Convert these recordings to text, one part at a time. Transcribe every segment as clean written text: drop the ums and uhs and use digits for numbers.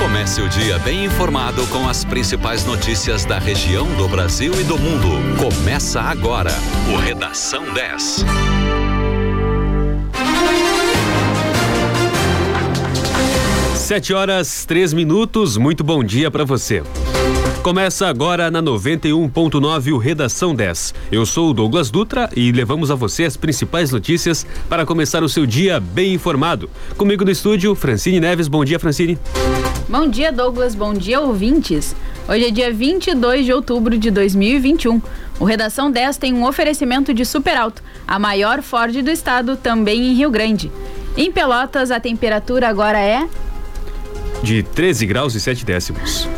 Comece o dia bem informado com as principais notícias da região, do Brasil e do mundo. Começa agora o Redação 10. Sete horas, 3 minutos. Muito bom dia para você. Começa agora na 91.9 o Redação 10. Eu sou o Douglas Dutra e levamos a você as principais notícias para começar o seu dia bem informado. Comigo no estúdio, Francine Neves. Bom dia, Francine. Bom dia, Douglas. Bom dia, ouvintes. Hoje é dia 22 de outubro de 2021. O Redação 10 tem um oferecimento de Super Alto, a maior Ford do estado, também em Rio Grande. Em Pelotas, a temperatura agora é... de 13 graus e 7 décimos.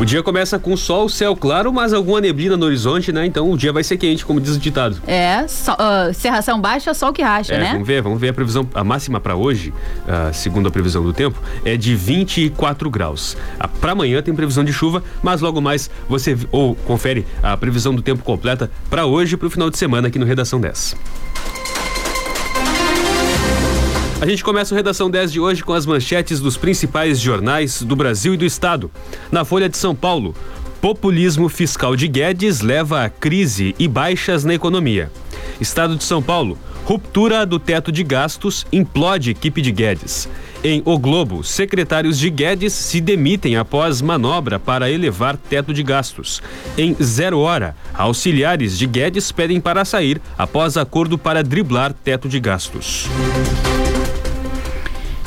O dia começa com sol, céu claro, mas alguma neblina no horizonte, né? Então o dia vai ser quente, como diz o ditado. É, cerração baixa, sol que racha, né? Vamos ver a previsão, a máxima para hoje, segundo a previsão do tempo, é de 24 graus. Para amanhã tem previsão de chuva, mas logo mais você confere a previsão do tempo completa para hoje e para o final de semana aqui no Redação 10. A gente começa o Redação 10 de hoje com as manchetes dos principais jornais do Brasil e do estado. Na Folha de São Paulo, populismo fiscal de Guedes leva a crise e baixas na economia. Estado de São Paulo, ruptura do teto de gastos implode equipe de Guedes. Em O Globo, secretários de Guedes se demitem após manobra para elevar teto de gastos. Em Zero Hora, auxiliares de Guedes pedem para sair após acordo para driblar teto de gastos.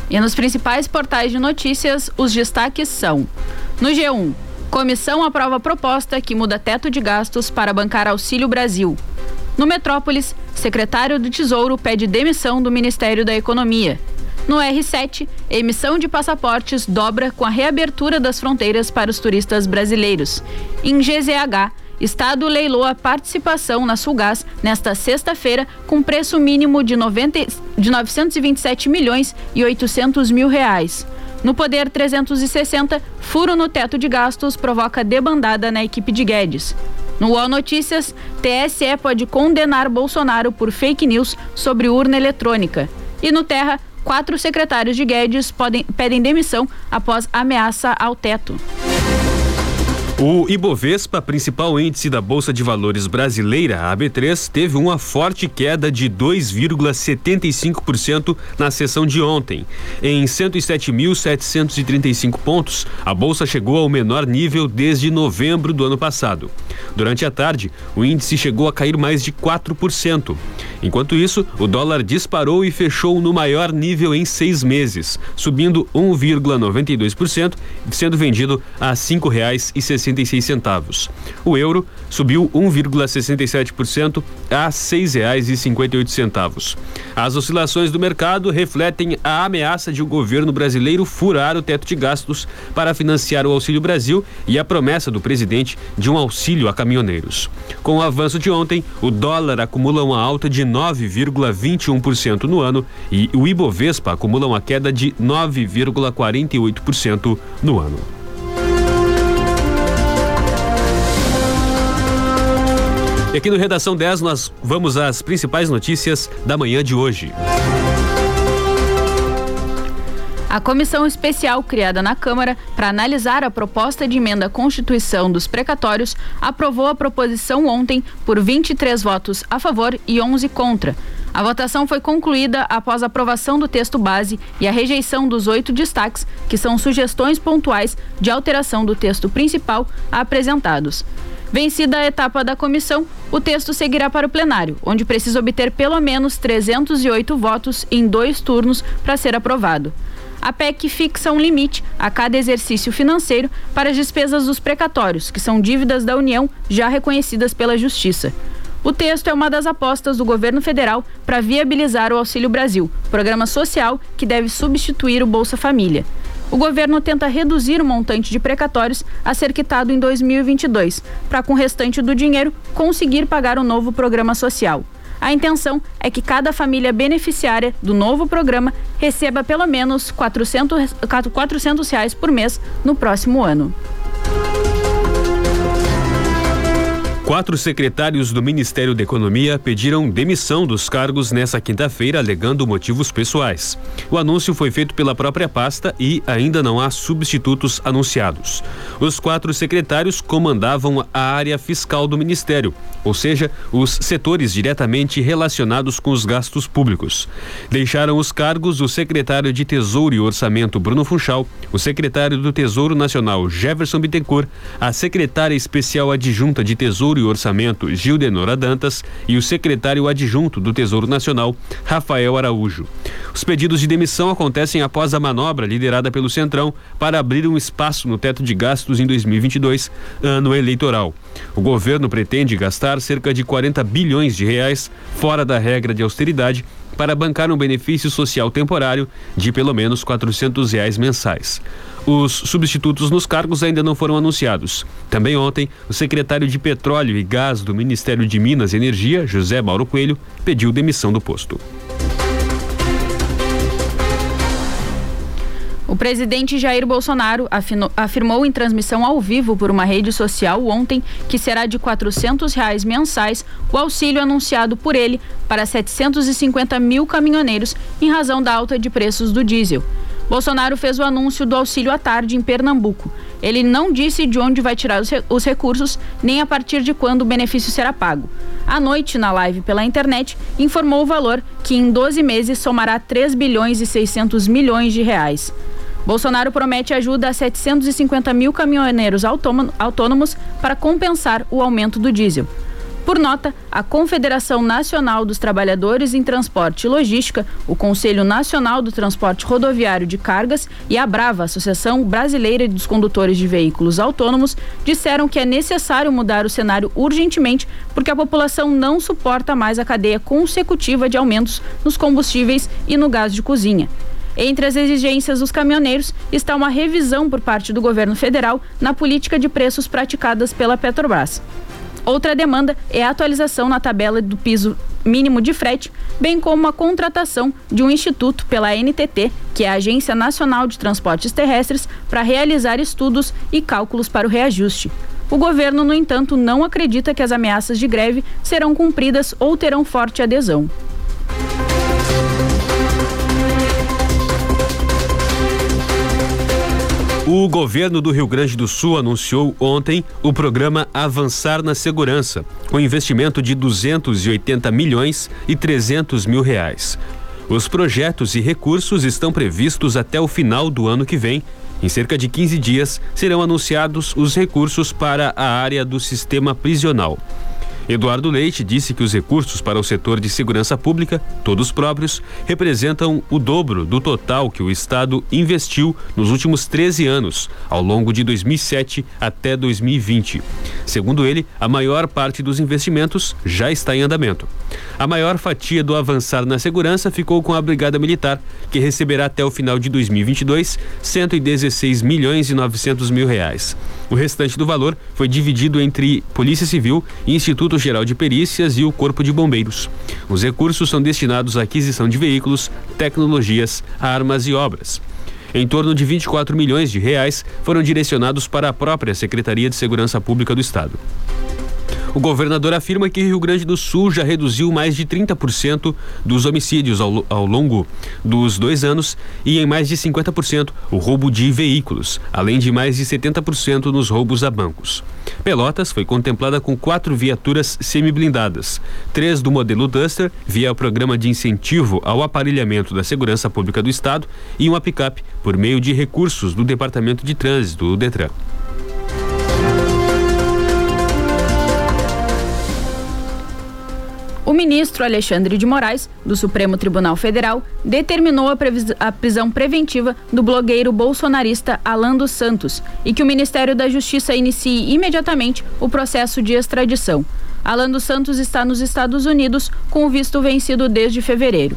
E nos principais portais de notícias, os destaques são: no G1, comissão aprova proposta que muda teto de gastos para bancar Auxílio Brasil. No Metrópolis, secretário do Tesouro pede demissão do Ministério da Economia. No R7, emissão de passaportes dobra com a reabertura das fronteiras para os turistas brasileiros. Em GZH, estado leiloa participação na Sulgás nesta sexta-feira com preço mínimo de 927 milhões e 800 mil reais. No Poder 360, furo no teto de gastos provoca debandada na equipe de Guedes. No UOL Notícias, TSE pode condenar Bolsonaro por fake news sobre urna eletrônica. E no Terra, 4 secretários de Guedes pedem demissão após ameaça ao teto. O Ibovespa, principal índice da Bolsa de Valores brasileira, a B3, teve uma forte queda de 2,75% na sessão de ontem. Em 107.735 pontos, a Bolsa chegou ao menor nível desde novembro do ano passado. Durante a tarde, o índice chegou a cair mais de 4%. Enquanto isso, o dólar disparou e fechou no maior nível em 6 meses, subindo 1,92%, sendo vendido a R$ 5,60. O euro subiu 1,67% a R$ 6,58. As oscilações do mercado refletem a ameaça de o governo brasileiro furar o teto de gastos para financiar o Auxílio Brasil e a promessa do presidente de um auxílio a caminhoneiros. Com o avanço de ontem, o dólar acumula uma alta de 9,21% no ano e o Ibovespa acumula uma queda de 9,48% no ano. E aqui no Redação 10 nós vamos às principais notícias da manhã de hoje. A comissão especial criada na Câmara para analisar a proposta de emenda à Constituição dos precatórios aprovou a proposição ontem por 23 votos a favor e 11 contra. A votação foi concluída após a aprovação do texto base e a rejeição dos 8 destaques, que são sugestões pontuais de alteração do texto principal apresentados. Vencida a etapa da comissão, o texto seguirá para o plenário, onde precisa obter pelo menos 308 votos em 2 turnos para ser aprovado. A PEC fixa um limite a cada exercício financeiro para as despesas dos precatórios, que são dívidas da União já reconhecidas pela Justiça. O texto é uma das apostas do governo federal para viabilizar o Auxílio Brasil, programa social que deve substituir o Bolsa Família. O governo tenta reduzir o montante de precatórios a ser quitado em 2022, para com o restante do dinheiro conseguir pagar o novo programa social. A intenção é que cada família beneficiária do novo programa receba pelo menos R$ 400 por mês no próximo ano. 4 secretários do Ministério da Economia pediram demissão dos cargos nesta quinta-feira, alegando motivos pessoais. O anúncio foi feito pela própria pasta e ainda não há substitutos anunciados. Os 4 secretários comandavam a área fiscal do Ministério, ou seja, os setores diretamente relacionados com os gastos públicos. Deixaram os cargos o secretário de Tesouro e Orçamento, Bruno Funchal, o secretário do Tesouro Nacional, Jefferson Bittencourt, a secretária especial adjunta de Tesouro e Orçamento, Gildenora Dantas, e o secretário adjunto do Tesouro Nacional, Rafael Araújo. Os pedidos de demissão acontecem após a manobra liderada pelo Centrão para abrir um espaço no teto de gastos em 2022, ano eleitoral. O governo pretende gastar cerca de 40 bilhões de reais fora da regra de austeridade para bancar um benefício social temporário de pelo menos R$400 mensais. Os substitutos nos cargos ainda não foram anunciados. Também ontem, o secretário de Petróleo e Gás do Ministério de Minas e Energia, José Mauro Coelho, pediu demissão do posto. O presidente Jair Bolsonaro afirmou em transmissão ao vivo por uma rede social ontem que será de R$400 mensais o auxílio anunciado por ele para 750 mil caminhoneiros em razão da alta de preços do diesel. Bolsonaro fez o anúncio do auxílio à tarde em Pernambuco. Ele não disse de onde vai tirar os recursos, nem a partir de quando o benefício será pago. À noite, na live pela internet, informou o valor, que em 12 meses somará R$3,6 bilhões de reais. Bolsonaro promete ajuda a 750 mil caminhoneiros autônomos para compensar o aumento do diesel. Por nota, a Confederação Nacional dos Trabalhadores em Transporte e Logística, o Conselho Nacional do Transporte Rodoviário de Cargas e a BRAVA, Associação Brasileira dos Condutores de Veículos Autônomos, disseram que é necessário mudar o cenário urgentemente porque a população não suporta mais a cadeia consecutiva de aumentos nos combustíveis e no gás de cozinha. Entre as exigências dos caminhoneiros está uma revisão por parte do governo federal na política de preços praticadas pela Petrobras. Outra demanda é a atualização na tabela do piso mínimo de frete, bem como a contratação de um instituto pela ANTT, que é a Agência Nacional de Transportes Terrestres, para realizar estudos e cálculos para o reajuste. O governo, no entanto, não acredita que as ameaças de greve serão cumpridas ou terão forte adesão. O governo do Rio Grande do Sul anunciou ontem o programa Avançar na Segurança, com investimento de R$280 milhões e R$300 mil. Os projetos e recursos estão previstos até o final do ano que vem. Em cerca de 15 dias, serão anunciados os recursos para a área do sistema prisional. Eduardo Leite disse que os recursos para o setor de segurança pública, todos próprios, representam o dobro do total que o Estado investiu nos últimos 13 anos, ao longo de 2007 até 2020. Segundo ele, a maior parte dos investimentos já está em andamento. A maior fatia do Avançar na Segurança ficou com a Brigada Militar, que receberá até o final de 2022 R$116,9 milhões. O restante do valor foi dividido entre Polícia Civil, Instituto Geral de Perícias e o Corpo de Bombeiros. Os recursos são destinados à aquisição de veículos, tecnologias, armas e obras. Em torno de R$24 milhões foram direcionados para a própria Secretaria de Segurança Pública do Estado. O governador afirma que Rio Grande do Sul já reduziu mais de 30% dos homicídios ao longo dos 2 anos e em mais de 50% o roubo de veículos, além de mais de 70% nos roubos a bancos. Pelotas foi contemplada com 4 viaturas semiblindadas, 3 do modelo Duster, via o programa de incentivo ao aparelhamento da segurança pública do estado, e uma picape por meio de recursos do Departamento de Trânsito, do DETRAN. O ministro Alexandre de Moraes, do Supremo Tribunal Federal, determinou a prisão preventiva do blogueiro bolsonarista Allan dos Santos e que o Ministério da Justiça inicie imediatamente o processo de extradição. Allan dos Santos está nos Estados Unidos com o visto vencido desde fevereiro.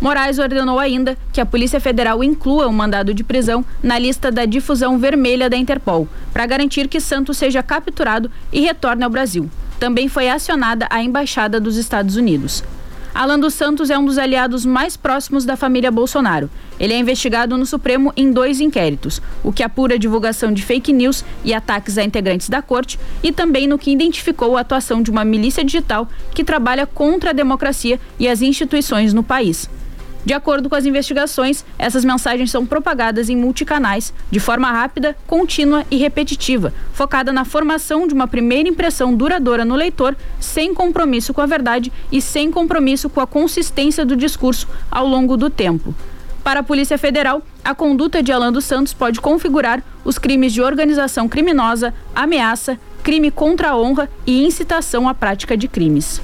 Moraes ordenou ainda que a Polícia Federal inclua um mandado de prisão na lista da difusão vermelha da Interpol, para garantir que Santos seja capturado e retorne ao Brasil. Também foi acionada a Embaixada dos Estados Unidos. Allan dos Santos é um dos aliados mais próximos da família Bolsonaro. Ele é investigado no Supremo em 2 inquéritos, o que apura a divulgação de fake news e ataques a integrantes da corte, e também no que identificou a atuação de uma milícia digital que trabalha contra a democracia e as instituições no país. De acordo com as investigações, essas mensagens são propagadas em multicanais, de forma rápida, contínua e repetitiva, focada na formação de uma primeira impressão duradoura no leitor, sem compromisso com a verdade e sem compromisso com a consistência do discurso ao longo do tempo. Para a Polícia Federal, a conduta de Allan dos Santos pode configurar os crimes de organização criminosa, ameaça, crime contra a honra e incitação à prática de crimes.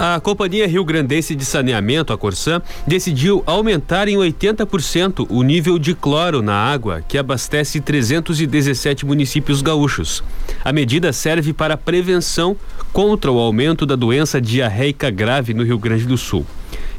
A Companhia Rio-Grandense de Saneamento, a Corsan, decidiu aumentar em 80% o nível de cloro na água que abastece 317 municípios gaúchos. A medida serve para prevenção contra o aumento da doença diarreica grave no Rio Grande do Sul.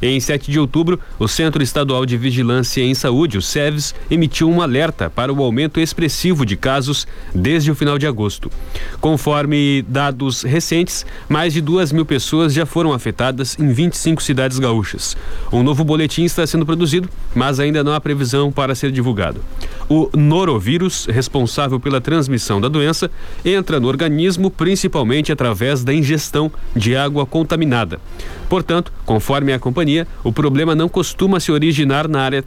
Em 7 de outubro, o Centro Estadual de Vigilância em Saúde, o SEVS, emitiu um alerta para o aumento expressivo de casos desde o final de agosto. Conforme dados recentes, mais de 2.000 pessoas já foram afetadas em 25 cidades gaúchas. Um novo boletim está sendo produzido, mas ainda não há previsão para ser divulgado. O norovírus, responsável pela transmissão da doença, entra no organismo principalmente através da ingestão de água contaminada. Portanto, conforme a companhia, o problema não costuma se originar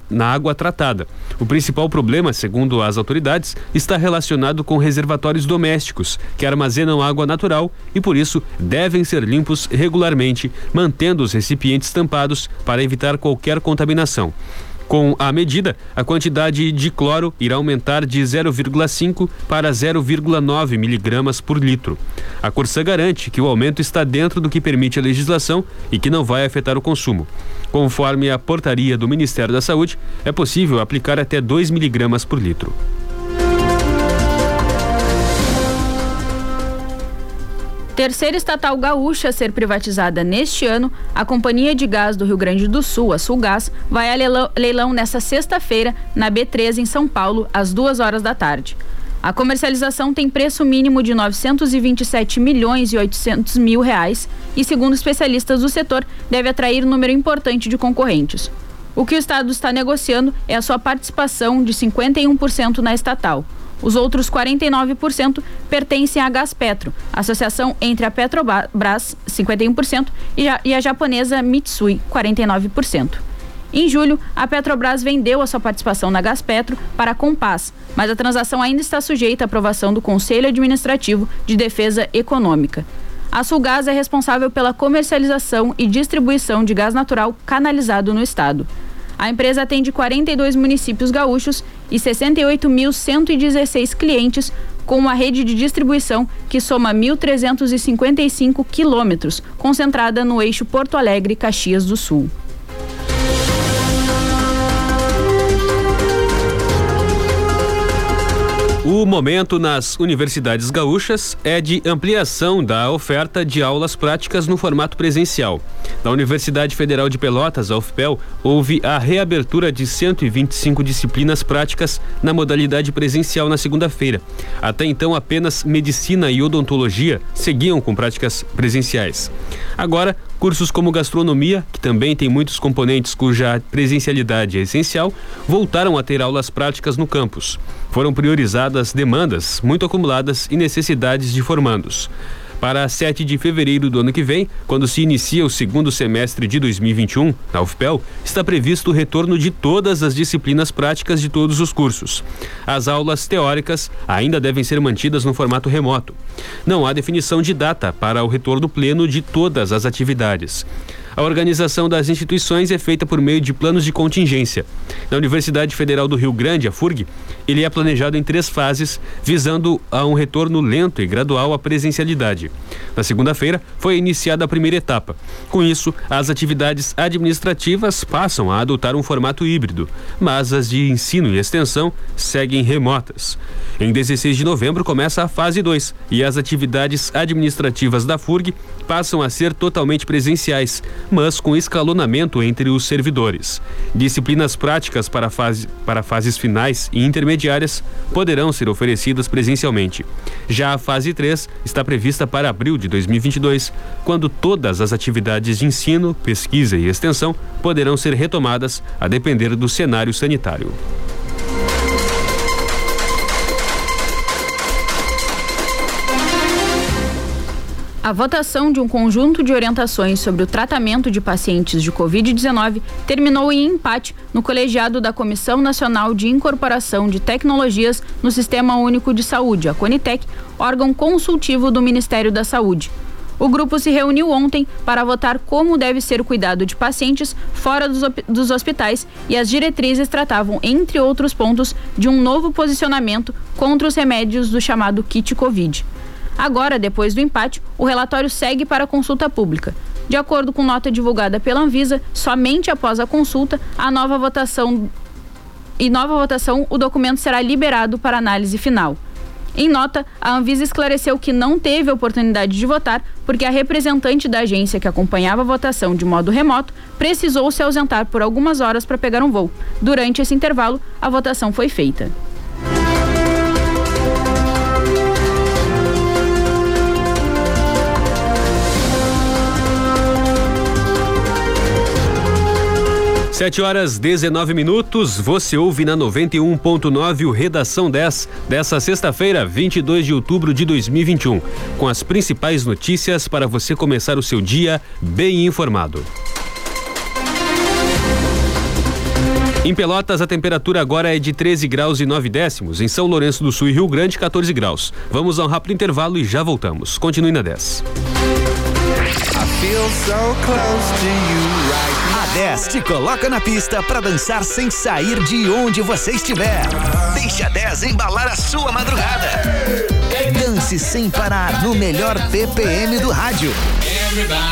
na água tratada. O principal problema, segundo as autoridades, está relacionado com reservatórios domésticos, que armazenam água natural e, por isso, devem ser limpos regularmente, mantendo os recipientes tampados para evitar qualquer contaminação. Com a medida, a quantidade de cloro irá aumentar de 0,5 para 0,9 miligramas por litro. A Corsan garante que o aumento está dentro do que permite a legislação e que não vai afetar o consumo. Conforme a portaria do Ministério da Saúde, é possível aplicar até 2 miligramas por litro. Terceira estatal gaúcha a ser privatizada neste ano, a Companhia de Gás do Rio Grande do Sul, a Sulgás, vai a leilão nesta sexta-feira, na B3, em São Paulo, às 14h. A comercialização tem preço mínimo de R$ 927 milhões e 800 mil reais e, segundo especialistas do setor, deve atrair um número importante de concorrentes. O que o Estado está negociando é a sua participação de 51% na estatal. Os outros 49% pertencem à Gaspetro, associação entre a Petrobras, 51%, e a japonesa Mitsui, 49%. Em julho, a Petrobras vendeu a sua participação na Gaspetro para a Compass, mas a transação ainda está sujeita à aprovação do Conselho Administrativo de Defesa Econômica. A Sulgás é responsável pela comercialização e distribuição de gás natural canalizado no estado. A empresa atende 42 municípios gaúchos e 68.116 clientes, com uma rede de distribuição que soma 1.355 quilômetros, concentrada no eixo Porto Alegre-Caxias do Sul. O momento nas universidades gaúchas é de ampliação da oferta de aulas práticas no formato presencial. Na Universidade Federal de Pelotas, a UFPEL, houve a reabertura de 125 disciplinas práticas na modalidade presencial na segunda-feira. Até então, apenas medicina e odontologia seguiam com práticas presenciais. Agora, cursos como gastronomia, que também tem muitos componentes cuja presencialidade é essencial, voltaram a ter aulas práticas no campus. Foram priorizadas demandas muito acumuladas e necessidades de formandos. Para 7 de fevereiro do ano que vem, quando se inicia o segundo semestre de 2021, na UFPEL, está previsto o retorno de todas as disciplinas práticas de todos os cursos. As aulas teóricas ainda devem ser mantidas no formato remoto. Não há definição de data para o retorno pleno de todas as atividades. A organização das instituições é feita por meio de planos de contingência. Na Universidade Federal do Rio Grande, a FURG, ele é planejado em 3 fases, visando a um retorno lento e gradual à presencialidade. Na segunda-feira, foi iniciada a primeira etapa. Com isso, as atividades administrativas passam a adotar um formato híbrido, mas as de ensino e extensão seguem remotas. Em 16 de novembro, começa a fase 2 e as atividades administrativas da FURG passam a ser totalmente presenciais, mas com escalonamento entre os servidores. Disciplinas práticas para fases finais e intermediárias poderão ser oferecidas presencialmente. Já a fase 3 está prevista para abril de 2022, quando todas as atividades de ensino, pesquisa e extensão poderão ser retomadas, a depender do cenário sanitário. A votação de um conjunto de orientações sobre o tratamento de pacientes de Covid-19 terminou em empate no colegiado da Comissão Nacional de Incorporação de Tecnologias no Sistema Único de Saúde, a CONITEC, órgão consultivo do Ministério da Saúde. O grupo se reuniu ontem para votar como deve ser o cuidado de pacientes fora dos hospitais, e as diretrizes tratavam, entre outros pontos, de um novo posicionamento contra os remédios do chamado kit Covid. Agora, depois do empate, o relatório segue para consulta pública. De acordo com nota divulgada pela Anvisa, somente após a consulta, o documento será liberado para análise final. Em nota, a Anvisa esclareceu que não teve a oportunidade de votar porque a representante da agência que acompanhava a votação de modo remoto precisou se ausentar por algumas horas para pegar um voo. Durante esse intervalo, a votação foi feita. Sete horas 19 minutos, você ouve na 91.9 o Redação 10, dessa sexta-feira, 22 de outubro de 2021, com as principais notícias para você começar o seu dia bem informado. Em Pelotas, a temperatura agora é de 13 graus e 9 décimos, em São Lourenço do Sul e Rio Grande, 14 graus. Vamos a um rápido intervalo e já voltamos. Continue na 10. I feel so close to you right now. A 10 te coloca na pista para dançar sem sair de onde você estiver. Deixa a 10 embalar a sua madrugada. Dance sem parar no melhor BPM do rádio.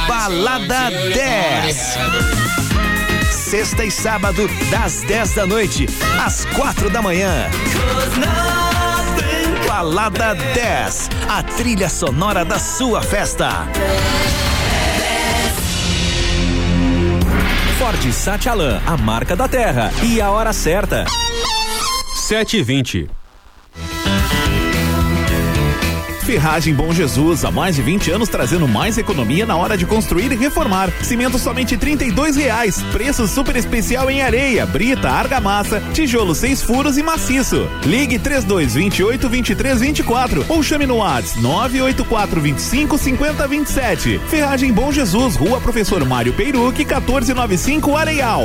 Balada 10. Sexta e sábado, das 10 da noite às 4 da manhã. Balada 10, a trilha sonora da sua festa. Ford Sat Allan, a marca da terra, e a hora certa. 7h20. Ferragem Bom Jesus, há mais de 20 anos trazendo mais economia na hora de construir e reformar. Cimento somente R$32, preço super especial em areia, brita, argamassa, tijolo 6 furos e maciço. Ligue 3228-2324 ou chame no WhatsApp 984-25-5027. Ferragem Bom Jesus, Rua Professor Mário Peiruque, 1495, Areial.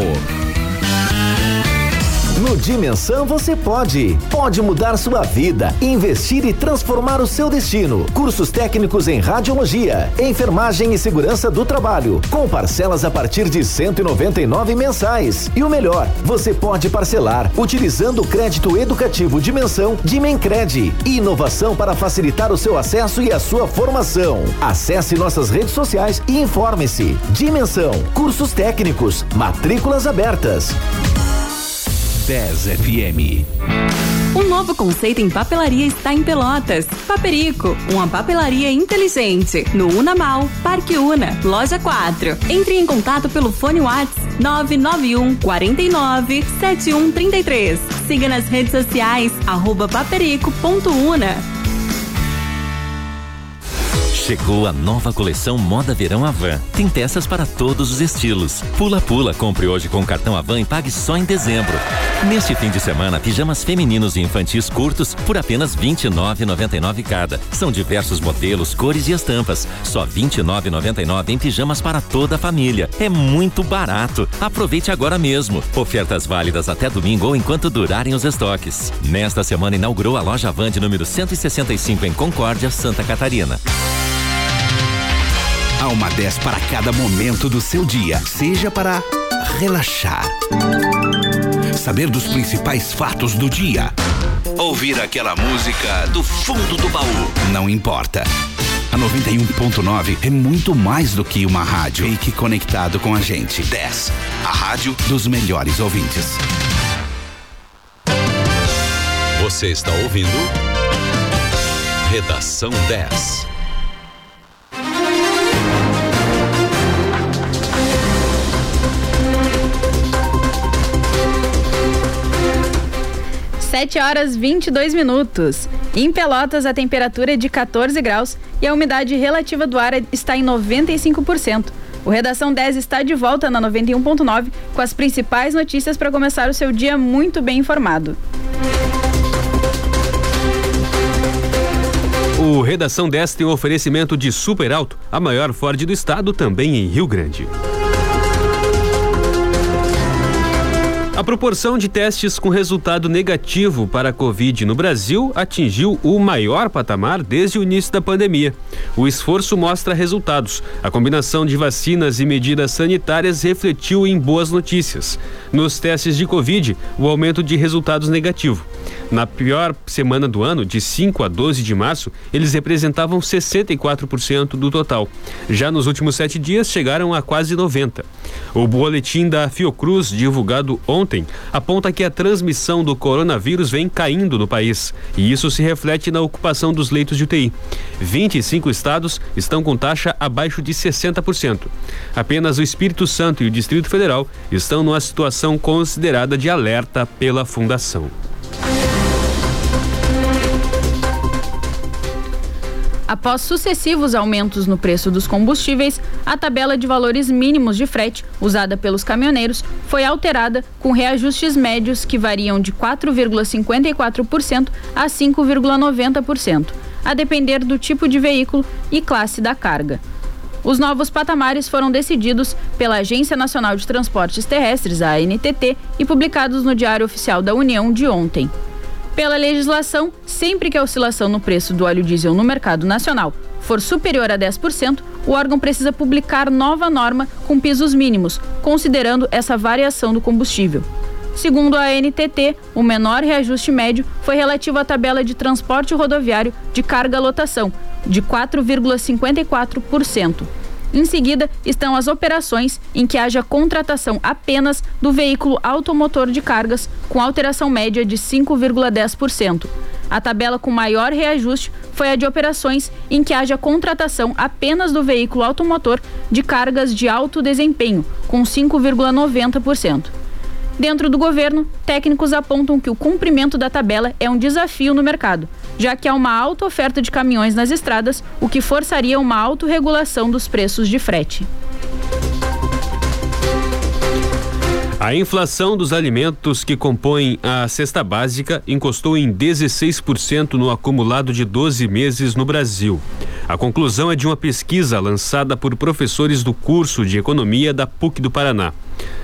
No Dimensão você pode mudar sua vida, investir e transformar o seu destino. Cursos técnicos em radiologia, enfermagem e segurança do trabalho, com parcelas a partir de R$199 mensais. E o melhor, você pode parcelar utilizando o crédito educativo Dimensão de Mencred. Inovação para facilitar o seu acesso e a sua formação. Acesse nossas redes sociais e informe-se. Dimensão, cursos técnicos, matrículas abertas. 10 FM. Um novo conceito em papelaria está em Pelotas. Paperico, uma papelaria inteligente. No Unamal, Parque Una, Loja 4. Entre em contato pelo fone WhatsApp 991 49 7133. Siga nas redes sociais @paperico.una. Chegou a nova coleção Moda Verão Havan. Tem peças para todos os estilos. Pula Pula, compre hoje com o cartão Havan e pague só em dezembro. Neste fim de semana, pijamas femininos e infantis curtos por apenas R$ 29,99 cada. São diversos modelos, cores e estampas. Só R$ 29,99 em pijamas para toda a família. É muito barato. Aproveite agora mesmo. Ofertas válidas até domingo ou enquanto durarem os estoques. Nesta semana inaugurou a loja Havan de número 165 em Concórdia, Santa Catarina. Há uma 10 para cada momento do seu dia, seja para relaxar, saber dos principais fatos do dia, ouvir aquela música do fundo do baú, não importa. A 91.9 é muito mais do que uma rádio. Fique conectado com a gente. 10, a rádio dos melhores ouvintes. Você está ouvindo Redação 10. 7h22. Em Pelotas, a temperatura é de 14 graus e a umidade relativa do ar está em 95%. O Redação 10 está de volta na 91.9 com as principais notícias para começar o seu dia muito bem informado. O Redação 10 tem um oferecimento de Super Alto, a maior Ford do estado, também em Rio Grande. A proporção de testes com resultado negativo para a Covid no Brasil atingiu o maior patamar desde o início da pandemia. O esforço mostra resultados. A combinação de vacinas e medidas sanitárias refletiu em boas notícias. Nos testes de Covid, o aumento de resultados negativo. Na pior semana do ano, de 5 a 12 de março, eles representavam 64% do total. Já nos últimos 7 dias, chegaram a quase 90%. O boletim da Fiocruz, divulgado ontem, aponta que a transmissão do coronavírus vem caindo no país, e isso se reflete na ocupação dos leitos de UTI. 25 estados estão com taxa abaixo de 60%. Apenas o Espírito Santo e o Distrito Federal estão numa situação considerada de alerta pela Fundação. Após sucessivos aumentos no preço dos combustíveis, a tabela de valores mínimos de frete usada pelos caminhoneiros foi alterada com reajustes médios que variam de 4,54% a 5,90%, a depender do tipo de veículo e classe da carga. Os novos patamares foram decididos pela Agência Nacional de Transportes Terrestres, a ANTT, e publicados no Diário Oficial da União de ontem. Pela legislação, sempre que a oscilação no preço do óleo diesel no mercado nacional for superior a 10%, o órgão precisa publicar nova norma com pisos mínimos, considerando essa variação do combustível. Segundo a ANTT, o menor reajuste médio foi relativo à tabela de transporte rodoviário de carga-lotação, de 4,54%. Em seguida, estão as operações em que haja contratação apenas do veículo automotor de cargas, com alteração média de 5,10%. A tabela com maior reajuste foi a de operações em que haja contratação apenas do veículo automotor de cargas de alto desempenho, com 5,90%. Dentro do governo, técnicos apontam que o cumprimento da tabela é um desafio no mercado, já que há uma alta oferta de caminhões nas estradas, o que forçaria uma autorregulação dos preços de frete. A inflação dos alimentos que compõem a cesta básica encostou em 16% no acumulado de 12 meses no Brasil. A conclusão é de uma pesquisa lançada por professores do curso de Economia da PUC do Paraná.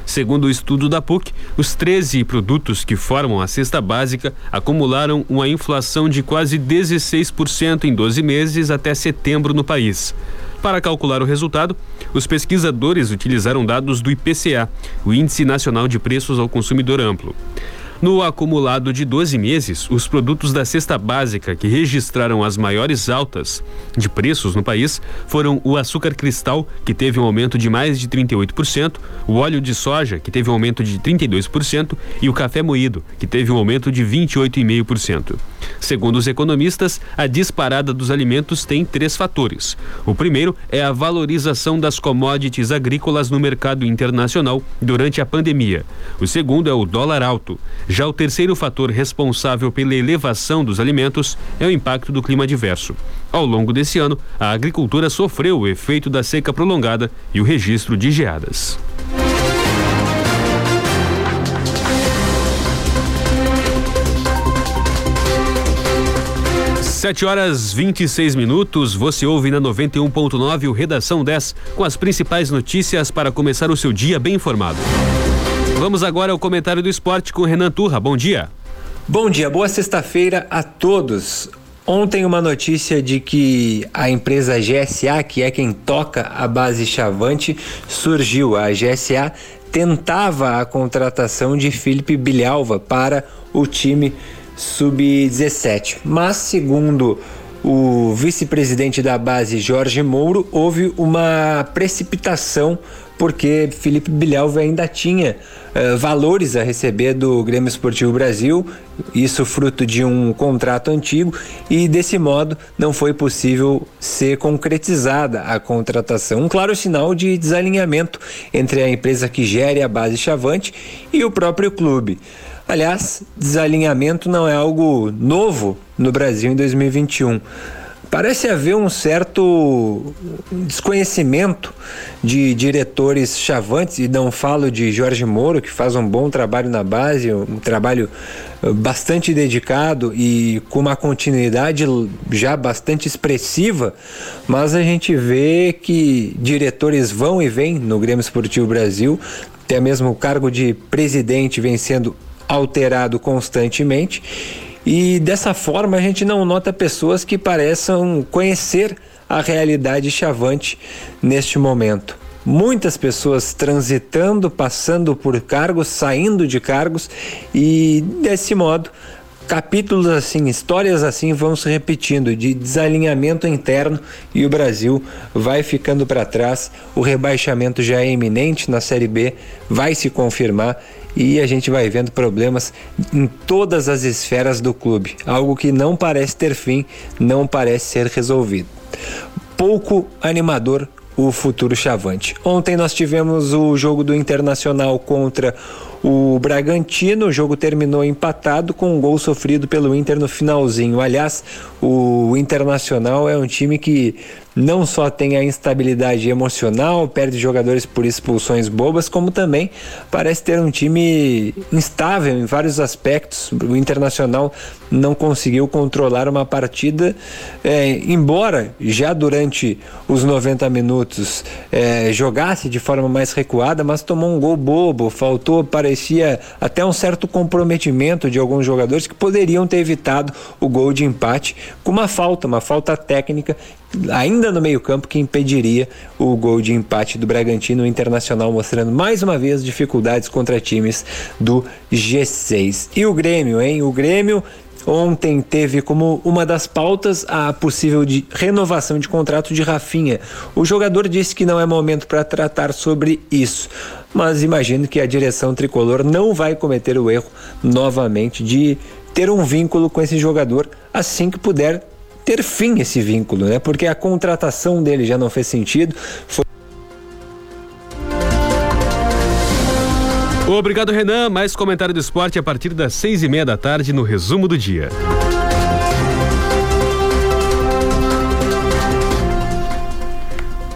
Segundo o estudo da PUC, os 13 produtos que formam a cesta básica acumularam uma inflação de quase 16% em 12 meses até setembro no país. Para calcular o resultado, os pesquisadores utilizaram dados do IPCA, o Índice Nacional de Preços ao Consumidor Amplo. No acumulado de 12 meses, os produtos da cesta básica que registraram as maiores altas de preços no país foram o açúcar cristal, que teve um aumento de mais de 38%, o óleo de soja, que teve um aumento de 32%, e o café moído, que teve um aumento de 28,5%. Segundo os economistas, a disparada dos alimentos tem 3 fatores. O primeiro é a valorização das commodities agrícolas no mercado internacional durante a pandemia. O segundo é o dólar alto. Já o terceiro fator responsável pela elevação dos alimentos é o impacto do clima adverso. Ao longo desse ano, a agricultura sofreu o efeito da seca prolongada e o registro de geadas. Sete horas 26 minutos, você ouve na 91.9 o Redação 10, com as principais notícias para começar o seu dia bem informado. Vamos agora ao comentário do esporte com Renan Turra. Bom dia. Bom dia, boa sexta-feira a todos. Ontem uma notícia de que a empresa GSA, que é quem toca a base Chavante, surgiu. A GSA tentava a contratação de Felipe Bilhalva para o time sub-17, mas segundo o vice-presidente da base, Jorge Mouro, houve uma precipitação porque Felipe Bilhalva ainda tinha valores a receber do Grêmio Esportivo Brasil, isso fruto de um contrato antigo, e desse modo não foi possível ser concretizada a contratação. Um claro sinal de desalinhamento entre a empresa que gere a base Chavante e o próprio clube. Aliás, desalinhamento não é algo novo no Brasil em 2021. Parece haver um certo desconhecimento de diretores chavantes, e não falo de Jorge Mouro, que faz um bom trabalho na base, um trabalho bastante dedicado e com uma continuidade já bastante expressiva, mas a gente vê que diretores vão e vêm no Grêmio Esportivo Brasil, até mesmo o cargo de presidente vem sendo alterado constantemente. E dessa forma a gente não nota pessoas que pareçam conhecer a realidade chavante neste momento. Muitas pessoas transitando, passando por cargos, saindo de cargos, e desse modo capítulos assim, histórias assim vão se repetindo, de desalinhamento interno, e o Brasil vai ficando para trás. O rebaixamento já é iminente na Série B, vai se confirmar, e a gente vai vendo problemas em todas as esferas do clube, algo que não parece ter fim, não parece ser resolvido. Pouco animador o futuro chavante. Ontem nós tivemos o jogo do Internacional contra o Bragantino. O jogo terminou empatado com um gol sofrido pelo Inter no finalzinho. Aliás, o Internacional é um time que não só tem a instabilidade emocional, perde jogadores por expulsões bobas, como também parece ter um time instável em vários aspectos. O Internacional não conseguiu controlar uma partida, embora já durante os 90 minutos jogasse de forma mais recuada, mas tomou um gol bobo, faltou, parecia até um certo comprometimento de alguns jogadores que poderiam ter evitado o gol de empate com uma falta técnica ainda no meio-campo que impediria o gol de empate do Bragantino. Internacional mostrando mais uma vez dificuldades contra times do G6. E o Grêmio, hein? O Grêmio ontem teve como uma das pautas a possível de renovação de contrato de Rafinha. O jogador disse que não é momento para tratar sobre isso, mas imagino que a direção tricolor não vai cometer o erro novamente de ter um vínculo com esse jogador assim que puder ter fim esse vínculo, né? Porque a contratação dele já não fez sentido. Obrigado, Renan. Mais comentário do esporte a partir das 18h30 no Resumo do Dia.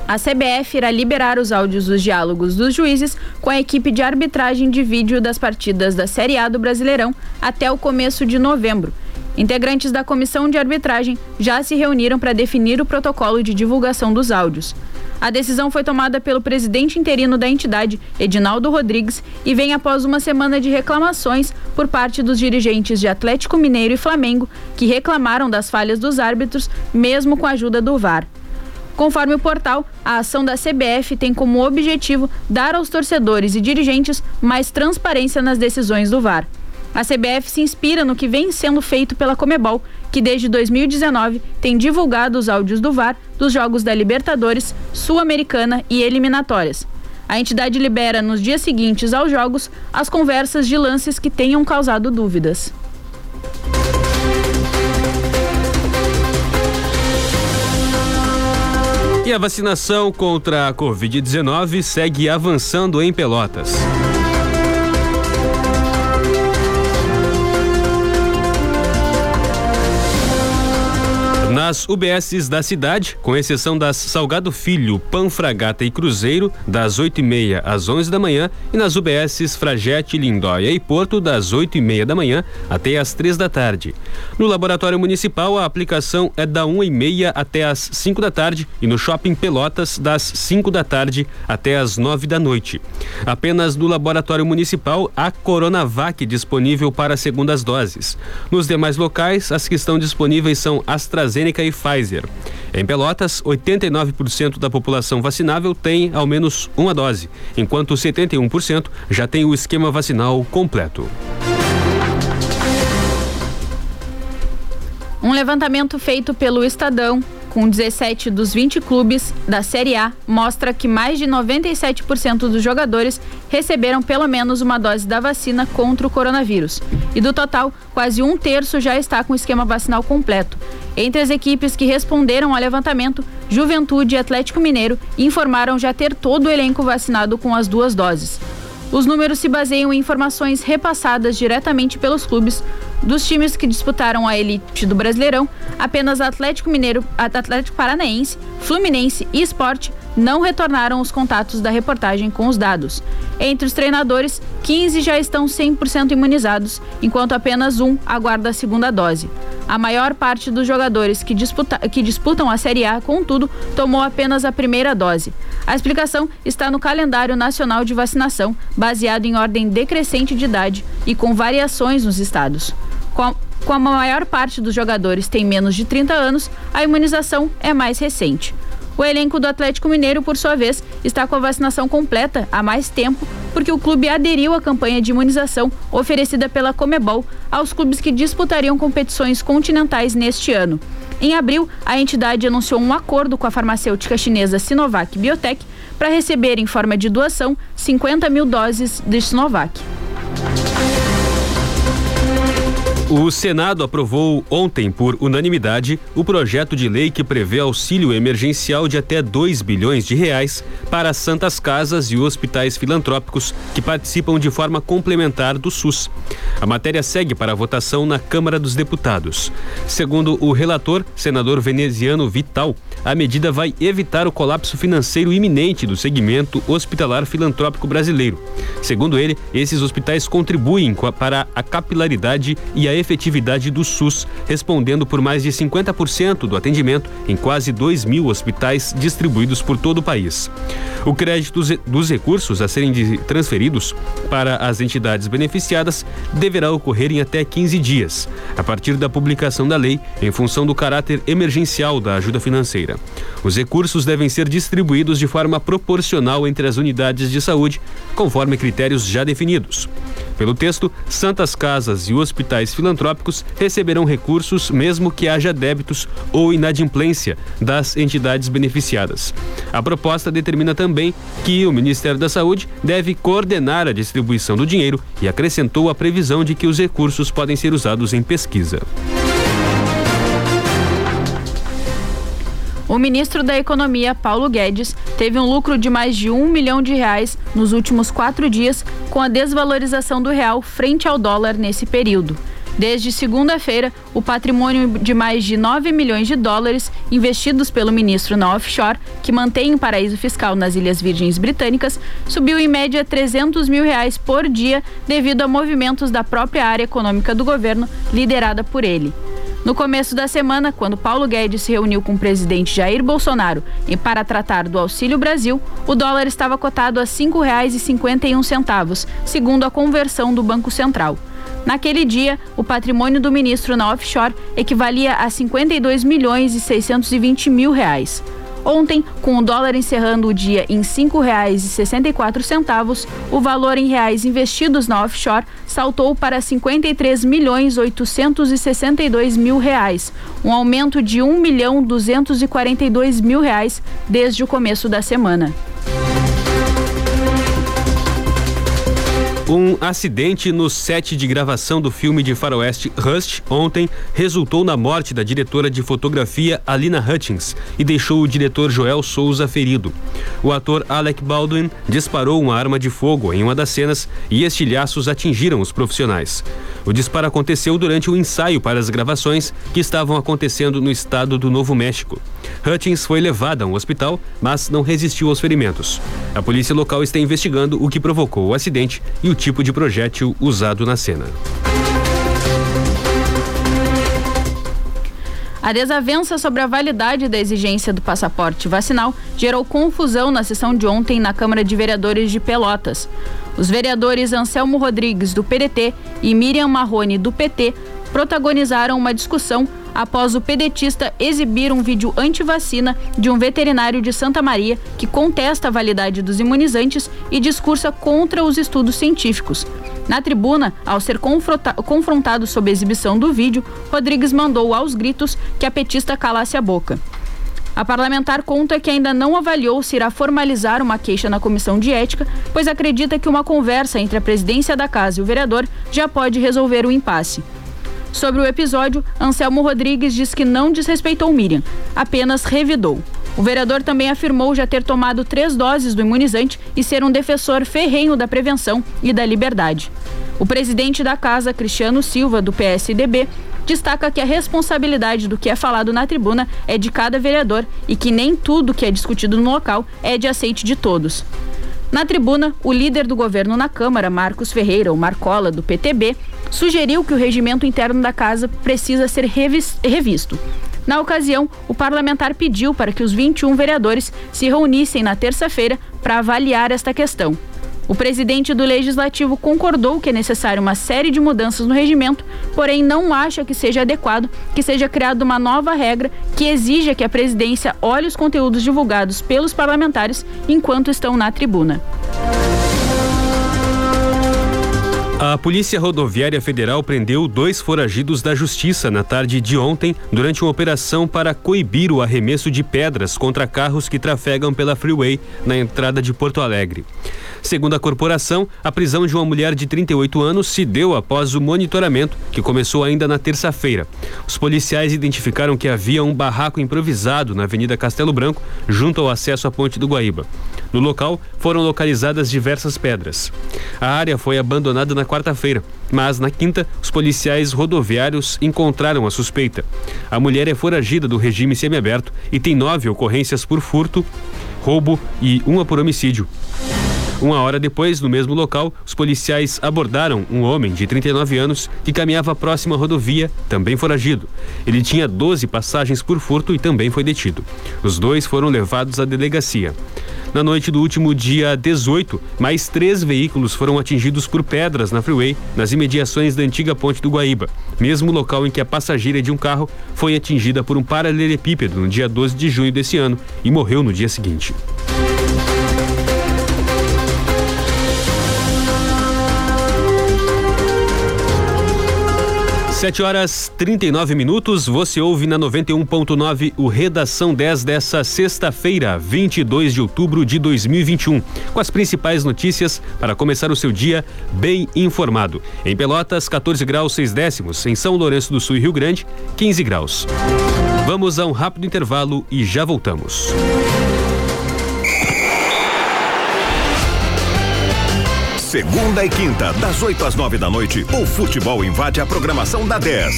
A CBF irá liberar os áudios dos diálogos dos juízes com a equipe de arbitragem de vídeo das partidas da Série A do Brasileirão até o começo de novembro. Integrantes da comissão de arbitragem já se reuniram para definir o protocolo de divulgação dos áudios. A decisão foi tomada pelo presidente interino da entidade, Edinaldo Rodrigues, e vem após uma semana de reclamações por parte dos dirigentes de Atlético Mineiro e Flamengo, que reclamaram das falhas dos árbitros, mesmo com a ajuda do VAR. Conforme o portal, a ação da CBF tem como objetivo dar aos torcedores e dirigentes mais transparência nas decisões do VAR. A CBF se inspira no que vem sendo feito pela Conmebol, que desde 2019 tem divulgado os áudios do VAR dos jogos da Libertadores, Sul-Americana e eliminatórias. A entidade libera nos dias seguintes aos jogos as conversas de lances que tenham causado dúvidas. E a vacinação contra a Covid-19 segue avançando em Pelotas. Nas UBSs da cidade, com exceção das Salgado Filho, Panfragata e Cruzeiro, das 8h30 às 11h, e nas UBSs Fragete, Lindóia e Porto, das 8h30 até às 3h. No Laboratório Municipal, a aplicação é da 1h30 até às 5h, e no Shopping Pelotas, das 5h até às 9h. Apenas no Laboratório Municipal, há Coronavac disponível para segundas doses. Nos demais locais, as que estão disponíveis são AstraZeneca e Pfizer. Em Pelotas, 89% da população vacinável tem ao menos uma dose, enquanto 71% já tem o esquema vacinal completo. Um levantamento feito pelo Estadão, com 17 dos 20 clubes da Série A, mostra que mais de 97% dos jogadores receberam pelo menos uma dose da vacina contra o coronavírus. E do total, quase um terço já está com o esquema vacinal completo. Entre as equipes que responderam ao levantamento, Juventude e Atlético Mineiro informaram já ter todo o elenco vacinado com as duas doses. Os números se baseiam em informações repassadas diretamente pelos clubes. Dos times que disputaram a elite do Brasileirão, apenas Atlético Mineiro, Atlético Paranaense, Fluminense e Sport não retornaram os contatos da reportagem com os dados. Entre os treinadores, 15 já estão 100% imunizados, enquanto apenas um aguarda a segunda dose. A maior parte dos jogadores que disputam a Série A, contudo, tomou apenas a primeira dose. A explicação está no calendário nacional de vacinação, baseado em ordem decrescente de idade e com variações nos estados. Como a maior parte dos jogadores tem menos de 30 anos, a imunização é mais recente. O elenco do Atlético Mineiro, por sua vez, está com a vacinação completa há mais tempo, porque o clube aderiu à campanha de imunização oferecida pela Conmebol aos clubes que disputariam competições continentais neste ano. Em abril, a entidade anunciou um acordo com a farmacêutica chinesa Sinovac Biotech para receber, em forma de doação, 50 mil doses de Sinovac. O Senado aprovou ontem, por unanimidade, o projeto de lei que prevê auxílio emergencial de até 2 bilhões de reais para as santas casas e hospitais filantrópicos que participam de forma complementar do SUS. A matéria segue para a votação na Câmara dos Deputados. Segundo o relator, senador veneziano Vital, a medida vai evitar o colapso financeiro iminente do segmento hospitalar filantrópico brasileiro. Segundo ele, esses hospitais contribuem para a capilaridade e a efetividade do SUS, respondendo por mais de 50% do atendimento em quase 2 mil hospitais distribuídos por todo o país. O crédito dos recursos a serem transferidos para as entidades beneficiadas deverá ocorrer em até 15 dias, a partir da publicação da lei, em função do caráter emergencial da ajuda financeira. Os recursos devem ser distribuídos de forma proporcional entre as unidades de saúde, conforme critérios já definidos. Pelo texto, santas casas e hospitais filantrópicos receberão recursos mesmo que haja débitos ou inadimplência das entidades beneficiadas. A proposta determina também que o Ministério da Saúde deve coordenar a distribuição do dinheiro e acrescentou a previsão de que os recursos podem ser usados em pesquisa. O ministro da Economia, Paulo Guedes, teve um lucro de mais de R$1 milhão nos últimos 4 dias com a desvalorização do real frente ao dólar nesse período. Desde segunda-feira, o patrimônio de mais de US$9 milhões investidos pelo ministro na offshore, que mantém um paraíso fiscal nas Ilhas Virgens Britânicas, subiu em média R$300 mil por dia devido a movimentos da própria área econômica do governo, liderada por ele. No começo da semana, quando Paulo Guedes se reuniu com o presidente Jair Bolsonaro para tratar do Auxílio Brasil, o dólar estava cotado a R$5,51, segundo a conversão do Banco Central. Naquele dia, o patrimônio do ministro na offshore equivalia a R$52.620.000. Ontem, com o dólar encerrando o dia em R$ 5,64, o valor em reais investidos na offshore saltou para R$ 53.862.000, um aumento de R$ 1.242.000 desde o começo da semana. Um acidente no set de gravação do filme de faroeste Rust, ontem, resultou na morte da diretora de fotografia Alina Hutchins e deixou o diretor Joel Souza ferido. O ator Alec Baldwin disparou uma arma de fogo em uma das cenas e estilhaços atingiram os profissionais. O disparo aconteceu durante o ensaio para as gravações que estavam acontecendo no estado do Novo México. Hutchins foi levada a um hospital, mas não resistiu aos ferimentos. A polícia local está investigando o que provocou o acidente e o tipo de projétil usado na cena. A desavença sobre a validade da exigência do passaporte vacinal gerou confusão na sessão de ontem na Câmara de Vereadores de Pelotas. Os vereadores Anselmo Rodrigues, do PDT, e Miriam Marrone, do PT, protagonizaram uma discussão após o pedetista exibir um vídeo antivacina de um veterinário de Santa Maria que contesta a validade dos imunizantes e discursa contra os estudos científicos. Na tribuna, ao ser confrontado sobre a exibição do vídeo, Rodrigues mandou aos gritos que a petista calasse a boca. A parlamentar conta que ainda não avaliou se irá formalizar uma queixa na Comissão de Ética, pois acredita que uma conversa entre a presidência da casa e o vereador já pode resolver o impasse. Sobre o episódio, Anselmo Rodrigues diz que não desrespeitou Miriam, apenas revidou. O vereador também afirmou já ter tomado 3 doses do imunizante e ser um defensor ferrenho da prevenção e da liberdade. O presidente da Casa, Cristiano Silva, do PSDB, destaca que a responsabilidade do que é falado na tribuna é de cada vereador e que nem tudo que é discutido no local é de aceite de todos. Na tribuna, o líder do governo na Câmara, Marcos Ferreira, ou Marcola, do PTB, sugeriu que o regimento interno da Casa precisa ser revisto. Na ocasião, o parlamentar pediu para que os 21 vereadores se reunissem na terça-feira para avaliar esta questão. O presidente do Legislativo concordou que é necessário uma série de mudanças no regimento, porém não acha que seja adequado que seja criada uma nova regra que exija que a presidência olhe os conteúdos divulgados pelos parlamentares enquanto estão na tribuna. A Polícia Rodoviária Federal prendeu 2 foragidos da Justiça na tarde de ontem durante uma operação para coibir o arremesso de pedras contra carros que trafegam pela Freeway na entrada de Porto Alegre. Segundo a corporação, a prisão de uma mulher de 38 anos se deu após o monitoramento, que começou ainda na terça-feira. Os policiais identificaram que havia um barraco improvisado na Avenida Castelo Branco, junto ao acesso à Ponte do Guaíba. No local, foram localizadas diversas pedras. A área foi abandonada na quarta-feira, mas na quinta, os policiais rodoviários encontraram a suspeita. A mulher é foragida do regime semiaberto e tem 9 ocorrências por furto, roubo e 1 por homicídio. Uma hora depois, no mesmo local, os policiais abordaram um homem de 39 anos que caminhava próximo à rodovia, também foragido. Ele tinha 12 passagens por furto e também foi detido. Os 2 foram levados à delegacia. Na noite do último dia 18, mais 3 veículos foram atingidos por pedras na Freeway, nas imediações da antiga Ponte do Guaíba, mesmo local em que a passageira de um carro foi atingida por um paralelepípedo no dia 12 de junho desse ano e morreu no dia seguinte. Sete horas 39 minutos, você ouve na 91.9 o Redação 10 dessa sexta-feira, 22 de outubro de 2021, com as principais notícias para começar o seu dia bem informado. Em Pelotas, 14 graus 6 décimos, em São Lourenço do Sul e Rio Grande, 15 graus. Vamos a um rápido intervalo e já voltamos. Segunda e quinta, das 8 às 9 da noite, o futebol invade a programação da 10.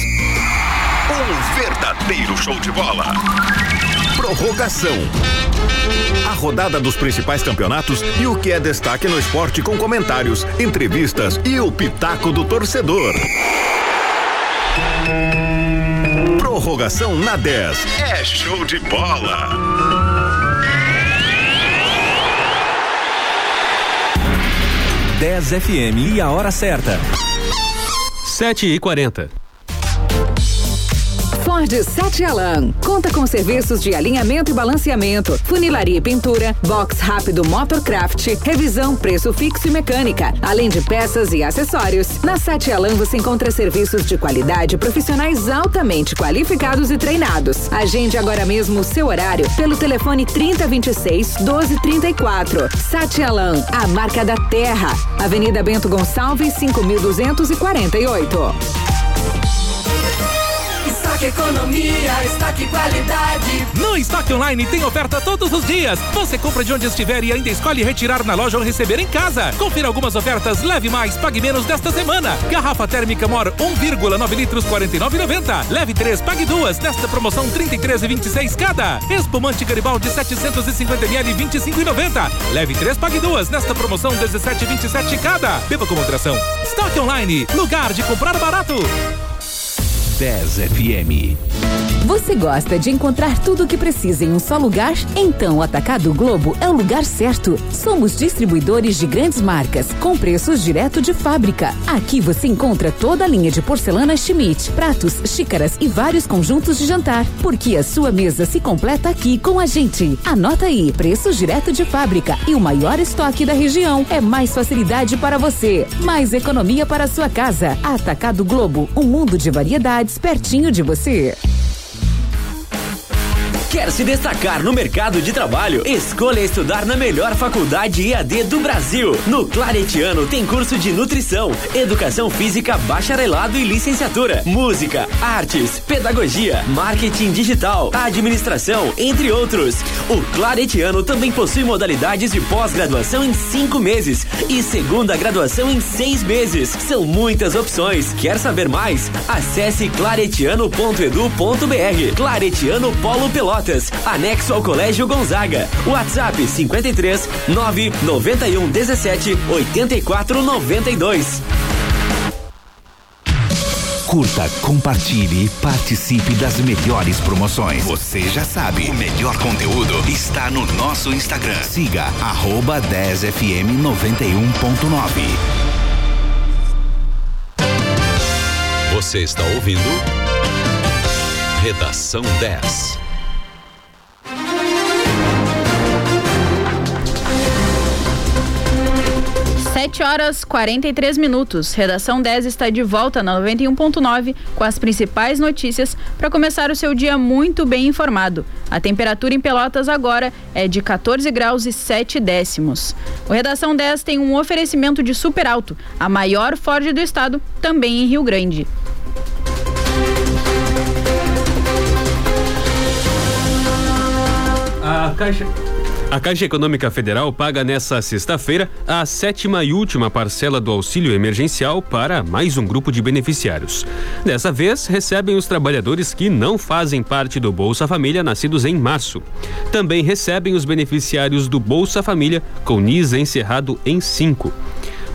Um verdadeiro show de bola. Prorrogação. A rodada dos principais campeonatos e o que é destaque no esporte com comentários, entrevistas e o pitaco do torcedor. Prorrogação na 10. É show de bola. Dez FM e a hora certa. 7h40. Ford Sete Allan conta com serviços de alinhamento e balanceamento, funilaria e pintura, box rápido Motorcraft, revisão, preço fixo e mecânica, além de peças e acessórios. Na Sete Allan você encontra serviços de qualidade, profissionais altamente qualificados e treinados. Agende agora mesmo o seu horário pelo telefone 3026-1234. Sete Allan, a marca da terra. Avenida Bento Gonçalves, 5248. Economia, estoque qualidade. No Estoque Online tem oferta todos os dias. Você compra de onde estiver e ainda escolhe retirar na loja ou receber em casa. Confira algumas ofertas, leve mais, pague menos desta semana. Garrafa térmica Mor 1,9 litros, R$ 49,90. Leve 3, pague 2, nesta promoção R$ 33,26 cada. Espumante Garibaldi 750ml, R$ 25,90. Leve 3, pague 2, nesta promoção R$ 17,27 cada. Beba com moderação. Estoque Online, lugar de comprar barato. 10 FM. Você gosta de encontrar tudo o que precisa em um só lugar? Então o Atacado Globo é o lugar certo. Somos distribuidores de grandes marcas, com preços direto de fábrica. Aqui você encontra toda a linha de porcelana Schmidt, pratos, xícaras e vários conjuntos de jantar, porque a sua mesa se completa aqui com a gente. Anota aí, preços direto de fábrica e o maior estoque da região. É mais facilidade para você, mais economia para a sua casa. Atacado Globo, um mundo de variedades pertinho de você. Quer se destacar no mercado de trabalho? Escolha estudar na melhor faculdade EAD do Brasil. No Claretiano tem curso de nutrição, educação física, bacharelado e licenciatura, música, artes, pedagogia, marketing digital, administração, entre outros. O Claretiano também possui modalidades de pós-graduação em 5 meses e segunda graduação em 6 meses. São muitas opções. Quer saber mais? Acesse claretiano.edu.br. Claretiano Polo Pelotas, anexo ao Colégio Gonzaga. WhatsApp 53 991 17 84 92. Curta, compartilhe e participe das melhores promoções. Você já sabe, o melhor conteúdo está no nosso Instagram. Siga @10fm91.9. Você está ouvindo Redação 10. Sete horas 43 minutos. Redação 10 está de volta na 91.9 com as principais notícias para começar o seu dia muito bem informado. A temperatura em Pelotas agora é de 14 graus e 7 décimos. O Redação 10 tem um oferecimento de Super Alto, a maior Ford do estado, também em Rio Grande. A Caixa Econômica Federal paga nesta sexta-feira a 7ª e última parcela do auxílio emergencial para mais um grupo de beneficiários. Dessa vez, recebem os trabalhadores que não fazem parte do Bolsa Família nascidos em março. Também recebem os beneficiários do Bolsa Família com NIS encerrado em 5.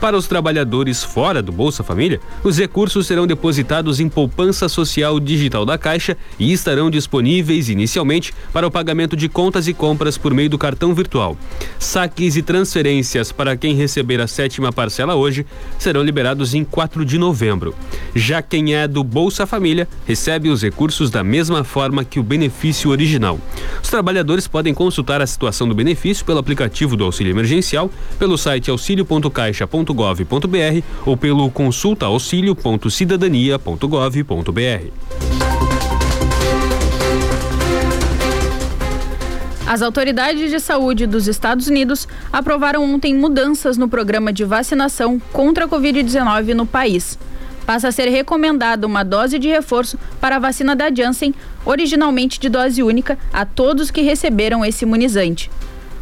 Para os trabalhadores fora do Bolsa Família, os recursos serão depositados em poupança social digital da Caixa e estarão disponíveis inicialmente para o pagamento de contas e compras por meio do cartão virtual. Saques e transferências para quem receber a 7ª parcela hoje serão liberados em 4 de novembro. Já quem é do Bolsa Família recebe os recursos da mesma forma que o benefício original. Os trabalhadores podem consultar a situação do benefício pelo aplicativo do auxílio emergencial, pelo site auxilio.caixa.gov.br ou pelo consulta auxilio.cidadania.gov.br. As autoridades de saúde dos Estados Unidos aprovaram ontem mudanças no programa de vacinação contra a Covid-19 no país. Passa a ser recomendada uma dose de reforço para a vacina da Janssen, originalmente de dose única, a todos que receberam esse imunizante.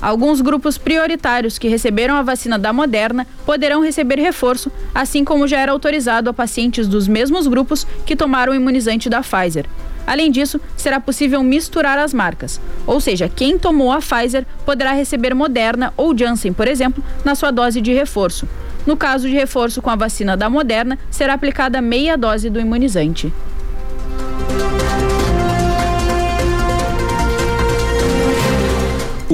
Alguns grupos prioritários que receberam a vacina da Moderna poderão receber reforço, assim como já era autorizado a pacientes dos mesmos grupos que tomaram o imunizante da Pfizer. Além disso, será possível misturar as marcas, ou seja, quem tomou a Pfizer poderá receber Moderna ou Janssen, por exemplo, na sua dose de reforço. No caso de reforço com a vacina da Moderna, será aplicada meia dose do imunizante.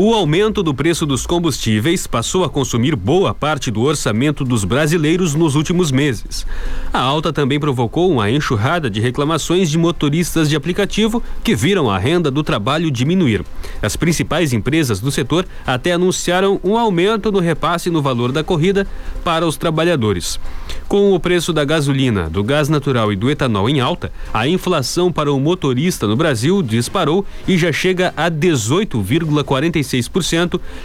O aumento do preço dos combustíveis passou a consumir boa parte do orçamento dos brasileiros nos últimos meses. A alta também provocou uma enxurrada de reclamações de motoristas de aplicativo que viram a renda do trabalho diminuir. As principais empresas do setor até anunciaram um aumento no repasse no valor da corrida para os trabalhadores. Com o preço da gasolina, do gás natural e do etanol em alta, a inflação para o motorista no Brasil disparou e já chega a 18,46%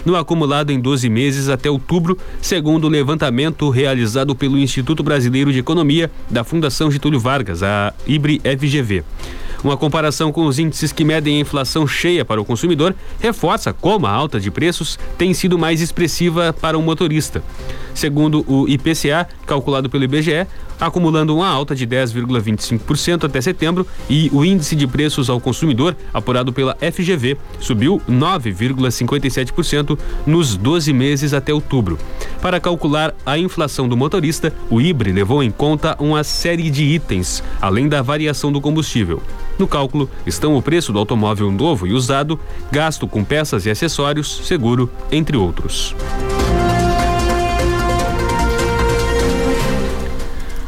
no acumulado em 12 meses até outubro, segundo o levantamento realizado pelo Instituto Brasileiro de Economia da Fundação Getúlio Vargas, a IBRE-FGV. Uma comparação com os índices que medem a inflação cheia para o consumidor reforça como a alta de preços tem sido mais expressiva para o motorista. Segundo o IPCA, calculado pelo IBGE, acumulando uma alta de 10,25% até setembro, e o índice de preços ao consumidor, apurado pela FGV, subiu 9,57% nos 12 meses até outubro. Para calcular a inflação do motorista, o IBRE levou em conta uma série de itens, além da variação do combustível. No cálculo estão o preço do automóvel novo e usado, gasto com peças e acessórios, seguro, entre outros.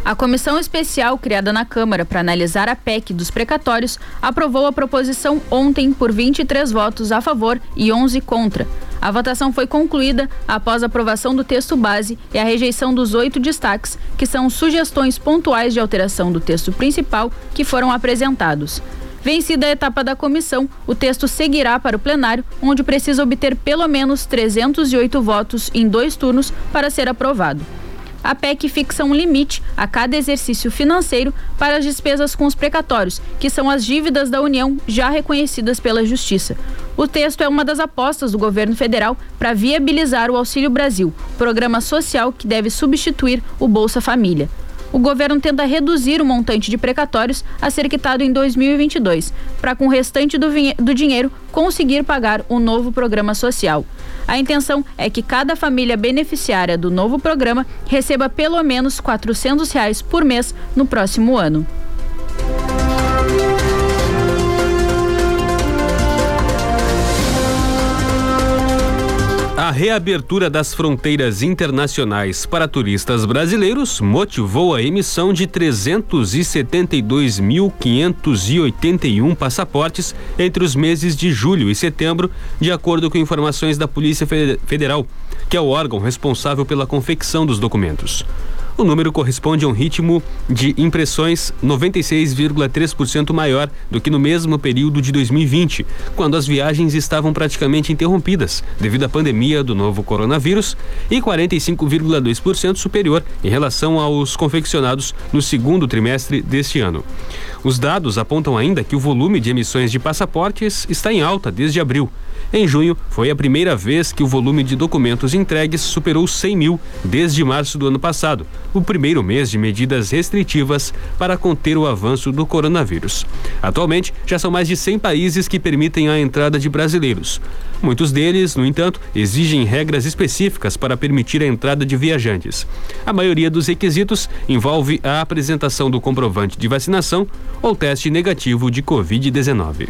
A comissão especial criada na Câmara para analisar a PEC dos precatórios aprovou a proposição ontem por 23 votos a favor e 11 contra. A votação foi concluída após a aprovação do texto base e a rejeição dos 8 destaques, que são sugestões pontuais de alteração do texto principal que foram apresentados. Vencida a etapa da comissão, o texto seguirá para o plenário, onde precisa obter pelo menos 308 votos em 2 turnos para ser aprovado. A PEC fixa um limite a cada exercício financeiro para as despesas com os precatórios, que são as dívidas da União já reconhecidas pela Justiça. O texto é uma das apostas do governo federal para viabilizar o Auxílio Brasil, programa social que deve substituir o Bolsa Família. O governo tenta reduzir o montante de precatórios a ser quitado em 2022, para com o restante do dinheiro conseguir pagar o novo programa social. A intenção é que cada família beneficiária do novo programa receba pelo menos R$ 400 reais por mês no próximo ano. A reabertura das fronteiras internacionais para turistas brasileiros motivou a emissão de 372.581 passaportes entre os meses de julho e setembro, de acordo com informações da Polícia Federal, que é o órgão responsável pela confecção dos documentos. O número corresponde a um ritmo de impressões 96,3% maior do que no mesmo período de 2020, quando as viagens estavam praticamente interrompidas devido à pandemia do novo coronavírus, e 45,2% superior em relação aos confeccionados no segundo trimestre deste ano. Os dados apontam ainda que o volume de emissões de passaportes está em alta desde abril. Em junho, foi a primeira vez que o volume de documentos entregues superou 100 mil desde março do ano passado, o primeiro mês de medidas restritivas para conter o avanço do coronavírus. Atualmente, já são mais de 100 países que permitem a entrada de brasileiros. Muitos deles, no entanto, exigem regras específicas para permitir a entrada de viajantes. A maioria dos requisitos envolve a apresentação do comprovante de vacinação ou teste negativo de Covid-19.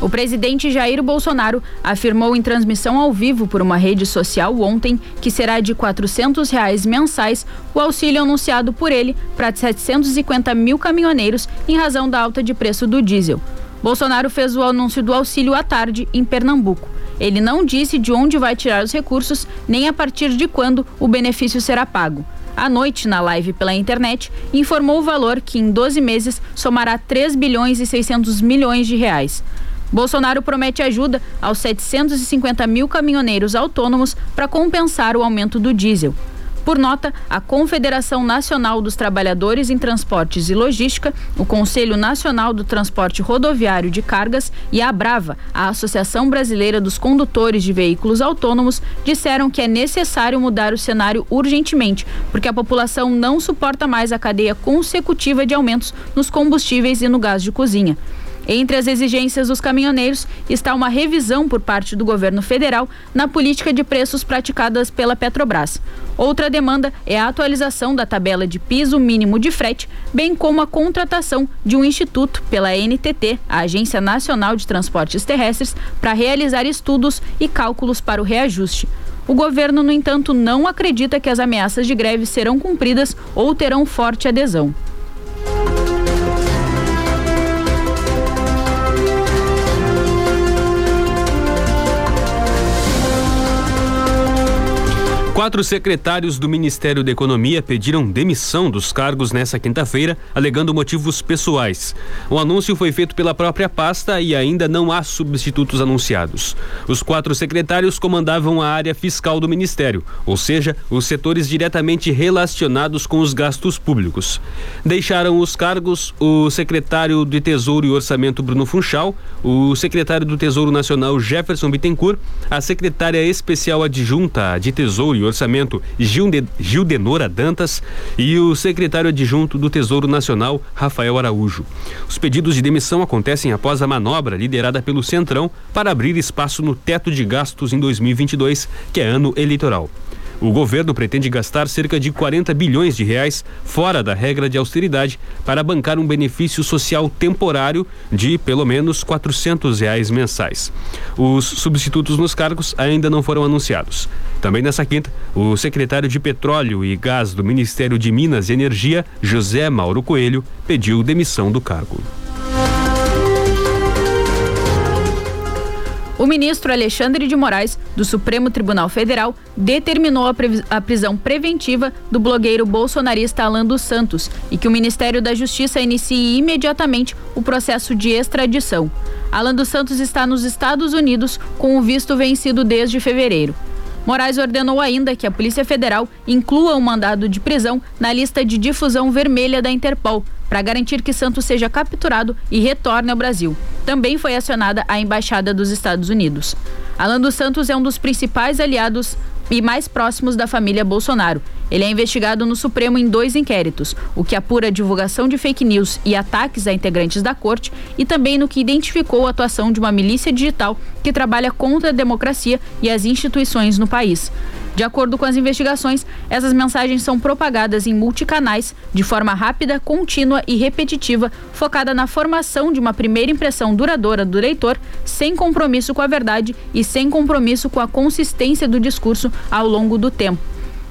O presidente Jair Bolsonaro afirmou em transmissão ao vivo por uma rede social ontem que será de R$ 400 reais mensais o auxílio anunciado por ele para 750 mil caminhoneiros em razão da alta de preço do diesel. Bolsonaro fez o anúncio do auxílio à tarde em Pernambuco. Ele não disse de onde vai tirar os recursos nem a partir de quando o benefício será pago. À noite, na live pela internet, informou o valor que em 12 meses somará R$ 3 bilhões e 600 milhões de reais. Bolsonaro promete ajuda aos 750 mil caminhoneiros autônomos para compensar o aumento do diesel. Por nota, a Confederação Nacional dos Trabalhadores em Transportes e Logística, o Conselho Nacional do Transporte Rodoviário de Cargas e a ABRAVA, a Associação Brasileira dos Condutores de Veículos Autônomos, disseram que é necessário mudar o cenário urgentemente, porque a população não suporta mais a cadeia consecutiva de aumentos nos combustíveis e no gás de cozinha. Entre as exigências dos caminhoneiros está uma revisão por parte do governo federal na política de preços praticadas pela Petrobras. Outra demanda é a atualização da tabela de piso mínimo de frete, bem como a contratação de um instituto pela ANTT, a Agência Nacional de Transportes Terrestres, para realizar estudos e cálculos para o reajuste. O governo, no entanto, não acredita que as ameaças de greve serão cumpridas ou terão forte adesão. Quatro secretários do Ministério da Economia pediram demissão dos cargos nesta quinta-feira, alegando motivos pessoais. O anúncio foi feito pela própria pasta e ainda não há substitutos anunciados. Os 4 secretários comandavam a área fiscal do Ministério, ou seja, os setores diretamente relacionados com os gastos públicos. Deixaram os cargos o secretário de Tesouro e Orçamento, Bruno Funchal, o secretário do Tesouro Nacional, Jefferson Bittencourt, a secretária especial adjunta de Tesouro e Orçamento, Gildenora Dantas, e o secretário adjunto do Tesouro Nacional, Rafael Araújo. Os pedidos de demissão acontecem após a manobra liderada pelo Centrão para abrir espaço no teto de gastos em 2022, que é ano eleitoral. O governo pretende gastar cerca de 40 bilhões de reais fora da regra de austeridade para bancar um benefício social temporário de pelo menos R$ 400 reais mensais. Os substitutos nos cargos ainda não foram anunciados. Também nessa quinta, o secretário de Petróleo e Gás do Ministério de Minas e Energia, José Mauro Coelho, pediu demissão do cargo. O ministro Alexandre de Moraes, do Supremo Tribunal Federal, determinou a prisão preventiva do blogueiro bolsonarista Allan dos Santos e que o Ministério da Justiça inicie imediatamente o processo de extradição. Allan dos Santos está nos Estados Unidos com o visto vencido desde fevereiro. Moraes ordenou ainda que a Polícia Federal inclua o mandado de prisão na lista de difusão vermelha da Interpol, para garantir que Santos seja capturado e retorne ao Brasil. Também foi acionada a Embaixada dos Estados Unidos. Allan dos Santos é um dos principais aliados e mais próximos da família Bolsonaro. Ele é investigado no Supremo em 2 inquéritos, o que apura a divulgação de fake news e ataques a integrantes da corte, e também no que identificou a atuação de uma milícia digital que trabalha contra a democracia e as instituições no país. De acordo com as investigações, essas mensagens são propagadas em multicanais, de forma rápida, contínua e repetitiva, focada na formação de uma primeira impressão duradoura do leitor, sem compromisso com a verdade e sem compromisso com a consistência do discurso ao longo do tempo.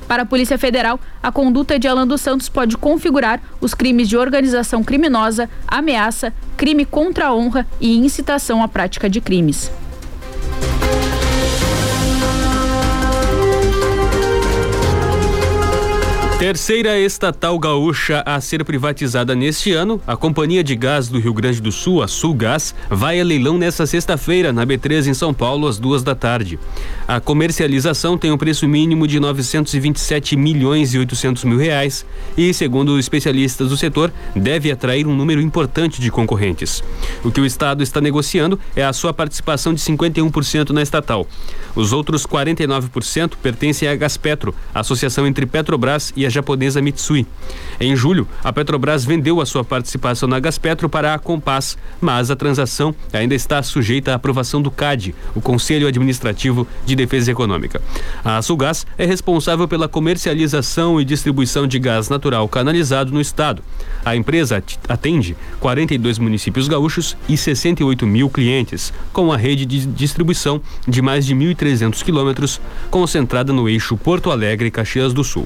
Para a Polícia Federal, a conduta de Allan dos Santos pode configurar os crimes de organização criminosa, ameaça, crime contra a honra e incitação à prática de crimes. Terceira estatal gaúcha a ser privatizada neste ano, a Companhia de Gás do Rio Grande do Sul, a Sulgás, vai a leilão nesta sexta-feira, na B3, em São Paulo, às 14h. A comercialização tem um preço mínimo de R$927.800.000 e, segundo especialistas do setor, deve atrair um número importante de concorrentes. O que o Estado está negociando é a sua participação de 51% na estatal. Os outros 49% pertencem à Gaspetro, associação entre Petrobras e a japonesa Mitsui. Em julho, a Petrobras vendeu a sua participação na Gaspetro para a Compass, mas a transação ainda está sujeita à aprovação do CAD, o Conselho Administrativo de Defesa Econômica. A Sulgás é responsável pela comercialização e distribuição de gás natural canalizado no estado. A empresa atende 42 municípios gaúchos e 68 mil clientes, com a rede de distribuição de mais de 1.300 quilômetros, concentrada no eixo Porto Alegre-Caxias do Sul.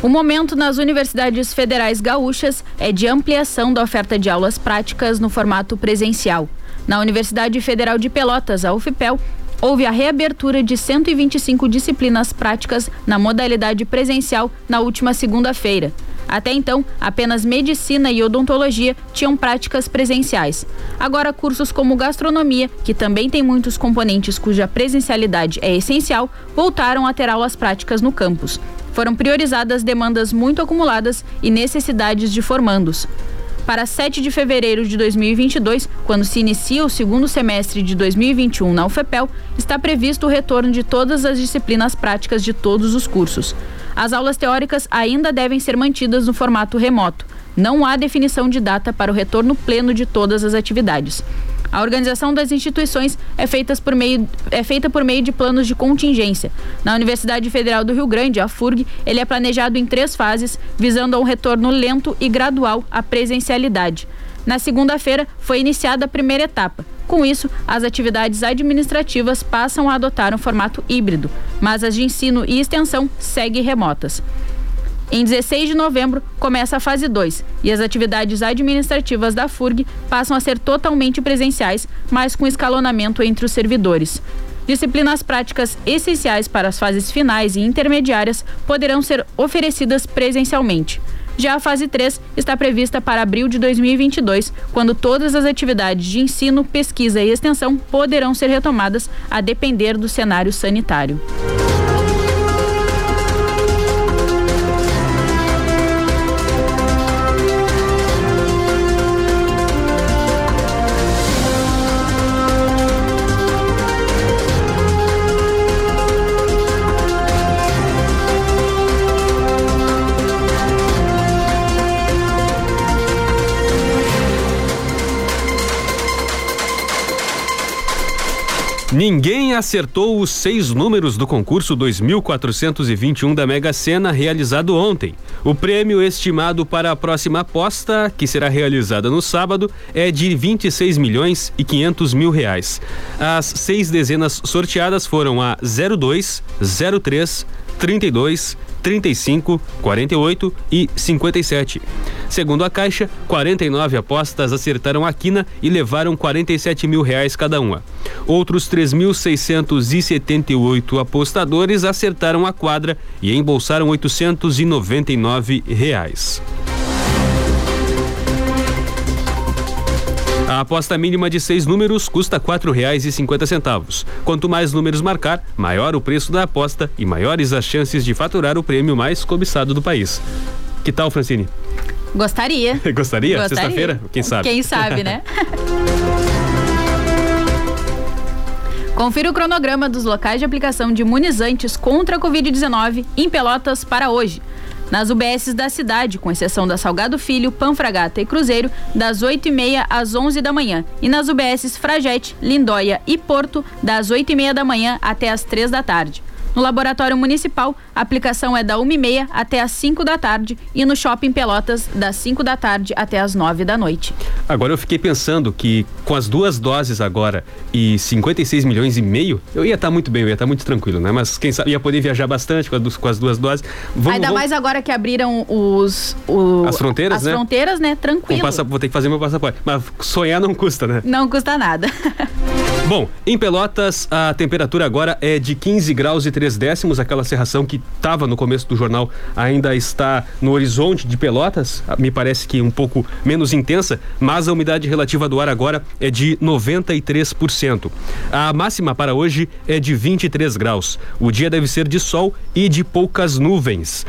O momento nas universidades federais gaúchas é de ampliação da oferta de aulas práticas no formato presencial. Na Universidade Federal de Pelotas, a UFPEL, houve a reabertura de 125 disciplinas práticas na modalidade presencial na última segunda-feira. Até então, apenas medicina e odontologia tinham práticas presenciais. Agora, cursos como gastronomia, que também tem muitos componentes cuja presencialidade é essencial, voltaram a ter aulas práticas no campus. Foram priorizadas demandas muito acumuladas e necessidades de formandos. Para 7 de fevereiro de 2022, quando se inicia o segundo semestre de 2021 na UFPEL, está previsto o retorno de todas as disciplinas práticas de todos os cursos. As aulas teóricas ainda devem ser mantidas no formato remoto. Não há definição de data para o retorno pleno de todas as atividades. A organização das instituições é feita por meio de planos de contingência. Na Universidade Federal do Rio Grande, a FURG, ele é planejado em 3 fases, visando a um retorno lento e gradual à presencialidade. Na segunda-feira, foi iniciada a primeira etapa. Com isso, as atividades administrativas passam a adotar um formato híbrido, mas as de ensino e extensão seguem remotas. Em 16 de novembro, começa a fase 2 e as atividades administrativas da FURG passam a ser totalmente presenciais, mas com escalonamento entre os servidores. Disciplinas práticas essenciais para as fases finais e intermediárias poderão ser oferecidas presencialmente. Já a fase 3 está prevista para abril de 2022, quando todas as atividades de ensino, pesquisa e extensão poderão ser retomadas, a depender do cenário sanitário. Ninguém acertou os 6 números do concurso 2421 da Mega Sena realizado ontem. O prêmio estimado para a próxima aposta, que será realizada no sábado, é de R$26.500.000. As 6 dezenas sorteadas foram a 02, 03, 32, 35, 48 e 57. Segundo a Caixa, 49 apostas acertaram a quina e levaram R$47 mil cada uma. Outros 3.678 apostadores acertaram a quadra e embolsaram R$899. A aposta mínima de 6 números custa R$4,50. Quanto mais números marcar, maior o preço da aposta e maiores as chances de faturar o prêmio mais cobiçado do país. Que tal, Francine? Gostaria. Gostaria? Sexta-feira? Quem sabe? Quem sabe, né? Confira o cronograma dos locais de aplicação de imunizantes contra a Covid-19 em Pelotas para hoje. Nas UBSs da cidade, com exceção da Salgado Filho, Panfragata e Cruzeiro, das 8h30 às 11 da manhã. E nas UBSs Fragete, Lindóia e Porto, das 8h30 da manhã até às 3 da tarde. No Laboratório Municipal, a aplicação é da 1h30 até às 5 da tarde e no Shopping Pelotas, das 5 da tarde até às 9 da noite. Agora eu fiquei pensando que com as duas doses agora e 56,5 milhões, eu ia estar muito bem, eu ia estar muito tranquilo, né? Mas quem sabe, ia poder viajar bastante com as duas doses. Ainda mais agora que abriram as fronteiras, né? Tranquilo. Vou ter que fazer meu passaporte, mas sonhar não custa, né? Não custa nada. Bom, em Pelotas, a temperatura agora é de 15 graus e 3 décimos, aquela cerração que estava no começo do jornal ainda está no horizonte de Pelotas, me parece que um pouco menos intensa, mas a umidade relativa do ar agora é de 93%. A máxima para hoje é de 23 graus. O dia deve ser de sol e de poucas nuvens.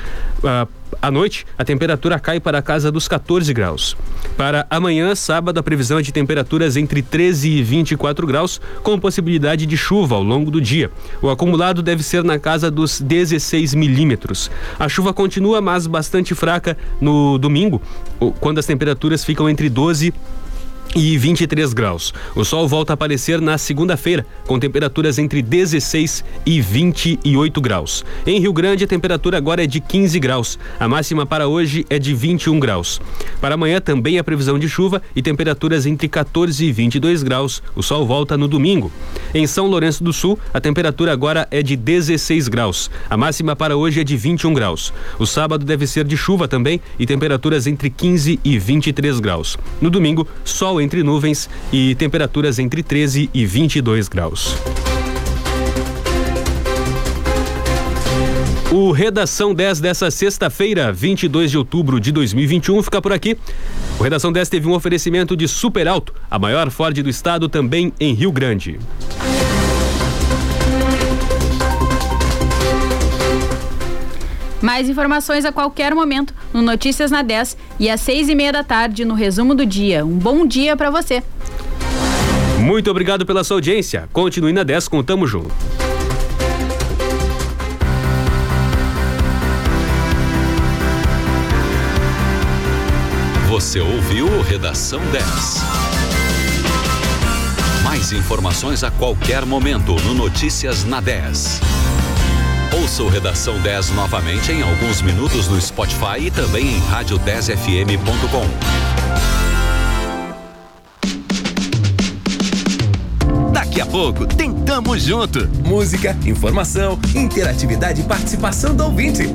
À noite, a temperatura cai para a casa dos 14 graus. Para amanhã, sábado, a previsão é de temperaturas entre 13 e 24 graus, com possibilidade de chuva ao longo do dia. O acumulado deve ser na casa dos 16 milímetros. A chuva continua, mas bastante fraca no domingo, quando as temperaturas ficam entre 12 e 23 graus. O sol volta a aparecer na segunda-feira, com temperaturas entre 16 e 28 graus. Em Rio Grande, a temperatura agora é de 15 graus. A máxima para hoje é de 21 graus. Para amanhã, também a previsão de chuva e temperaturas entre 14 e 22 graus. O sol volta no domingo. Em São Lourenço do Sul, a temperatura agora é de 16 graus. A máxima para hoje é de 21 graus. O sábado deve ser de chuva também e temperaturas entre 15 e 23 graus. No domingo, sol entre nuvens e temperaturas entre 13 e 22 graus. O Redação 10 dessa sexta-feira, 22 de outubro de 2021, fica por aqui. O Redação 10 teve um oferecimento de Super Alto, a maior Ford do estado, também em Rio Grande. Mais informações a qualquer momento no Notícias na 10 e às 6h30 da tarde no Resumo do Dia. Um bom dia para você. Muito obrigado pela sua audiência. Continue na 10, contamos junto. Você ouviu Redação 10. Mais informações a qualquer momento no Notícias na 10. Ouça o Redação 10 novamente em alguns minutos no Spotify e também em radio10fm.com. Daqui a pouco tem Tamo Junto. Música, informação, interatividade e participação do ouvinte.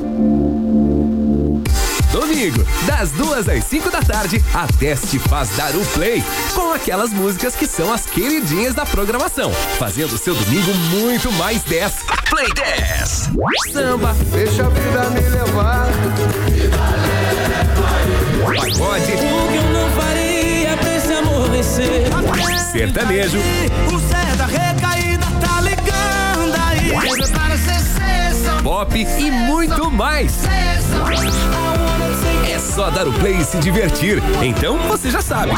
Domingo, das 2 às 5 da tarde, a 10 te faz dar o play com aquelas músicas que são as queridinhas da programação, fazendo seu domingo muito mais 10. Play 10. Samba. Deixa a vida me levar. Vida leva. Pagode. O que eu não faria pra esse amor vencer. Sertanejo. O Zé da Recaída tá ligando aí. Pop e muito mais. É só dar o play e se divertir. Então você já sabe.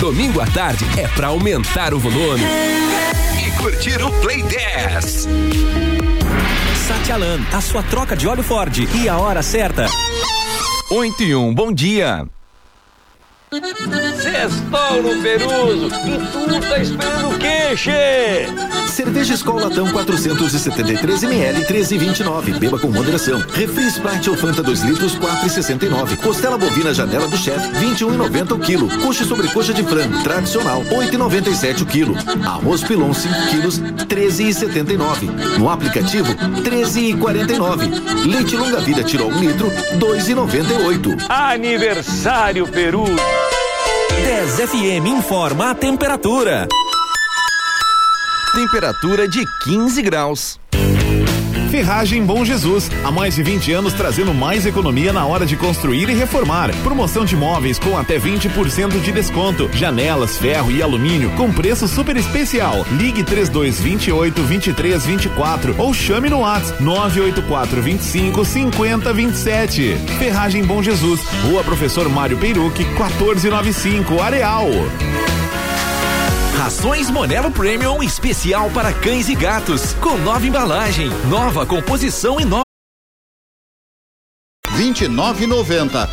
Domingo à tarde é pra aumentar o volume e curtir o Play 10. Satialan, a sua troca de óleo Ford e a hora certa. 8h01, bom dia. Sextou no Peruso, e tu tá esperando o quê, che? Cerveja Skol Latão 473 ml, 13,29. Beba com moderação. Refri Sprite ou Fanta 2 litros, 4,69. Costela bovina Janela do Chef, 21,90 o quilo. Coxa sobre coxa de frango tradicional, 8,97 o quilo. Arroz Pilon 5 quilos, 13,79. No aplicativo, 13,49. Leite Longa Vida Tirol 1 litro, 2,98. Aniversário Peru. 10 FM informa a temperatura. Temperatura de 15 graus. Ferragem Bom Jesus, há mais de 20 anos trazendo mais economia na hora de construir e reformar. Promoção de móveis com até 20% de desconto. Janelas, ferro e alumínio com preço super especial. Ligue 3228-2324 ou chame no WhatsApp 984-25-5027. Ferragem Bom Jesus, Rua Professor Mário Peiruque, 1495, Areal. Rações Monelo Premium especial para cães e gatos, com nova embalagem, nova composição e nova R$ 29,90.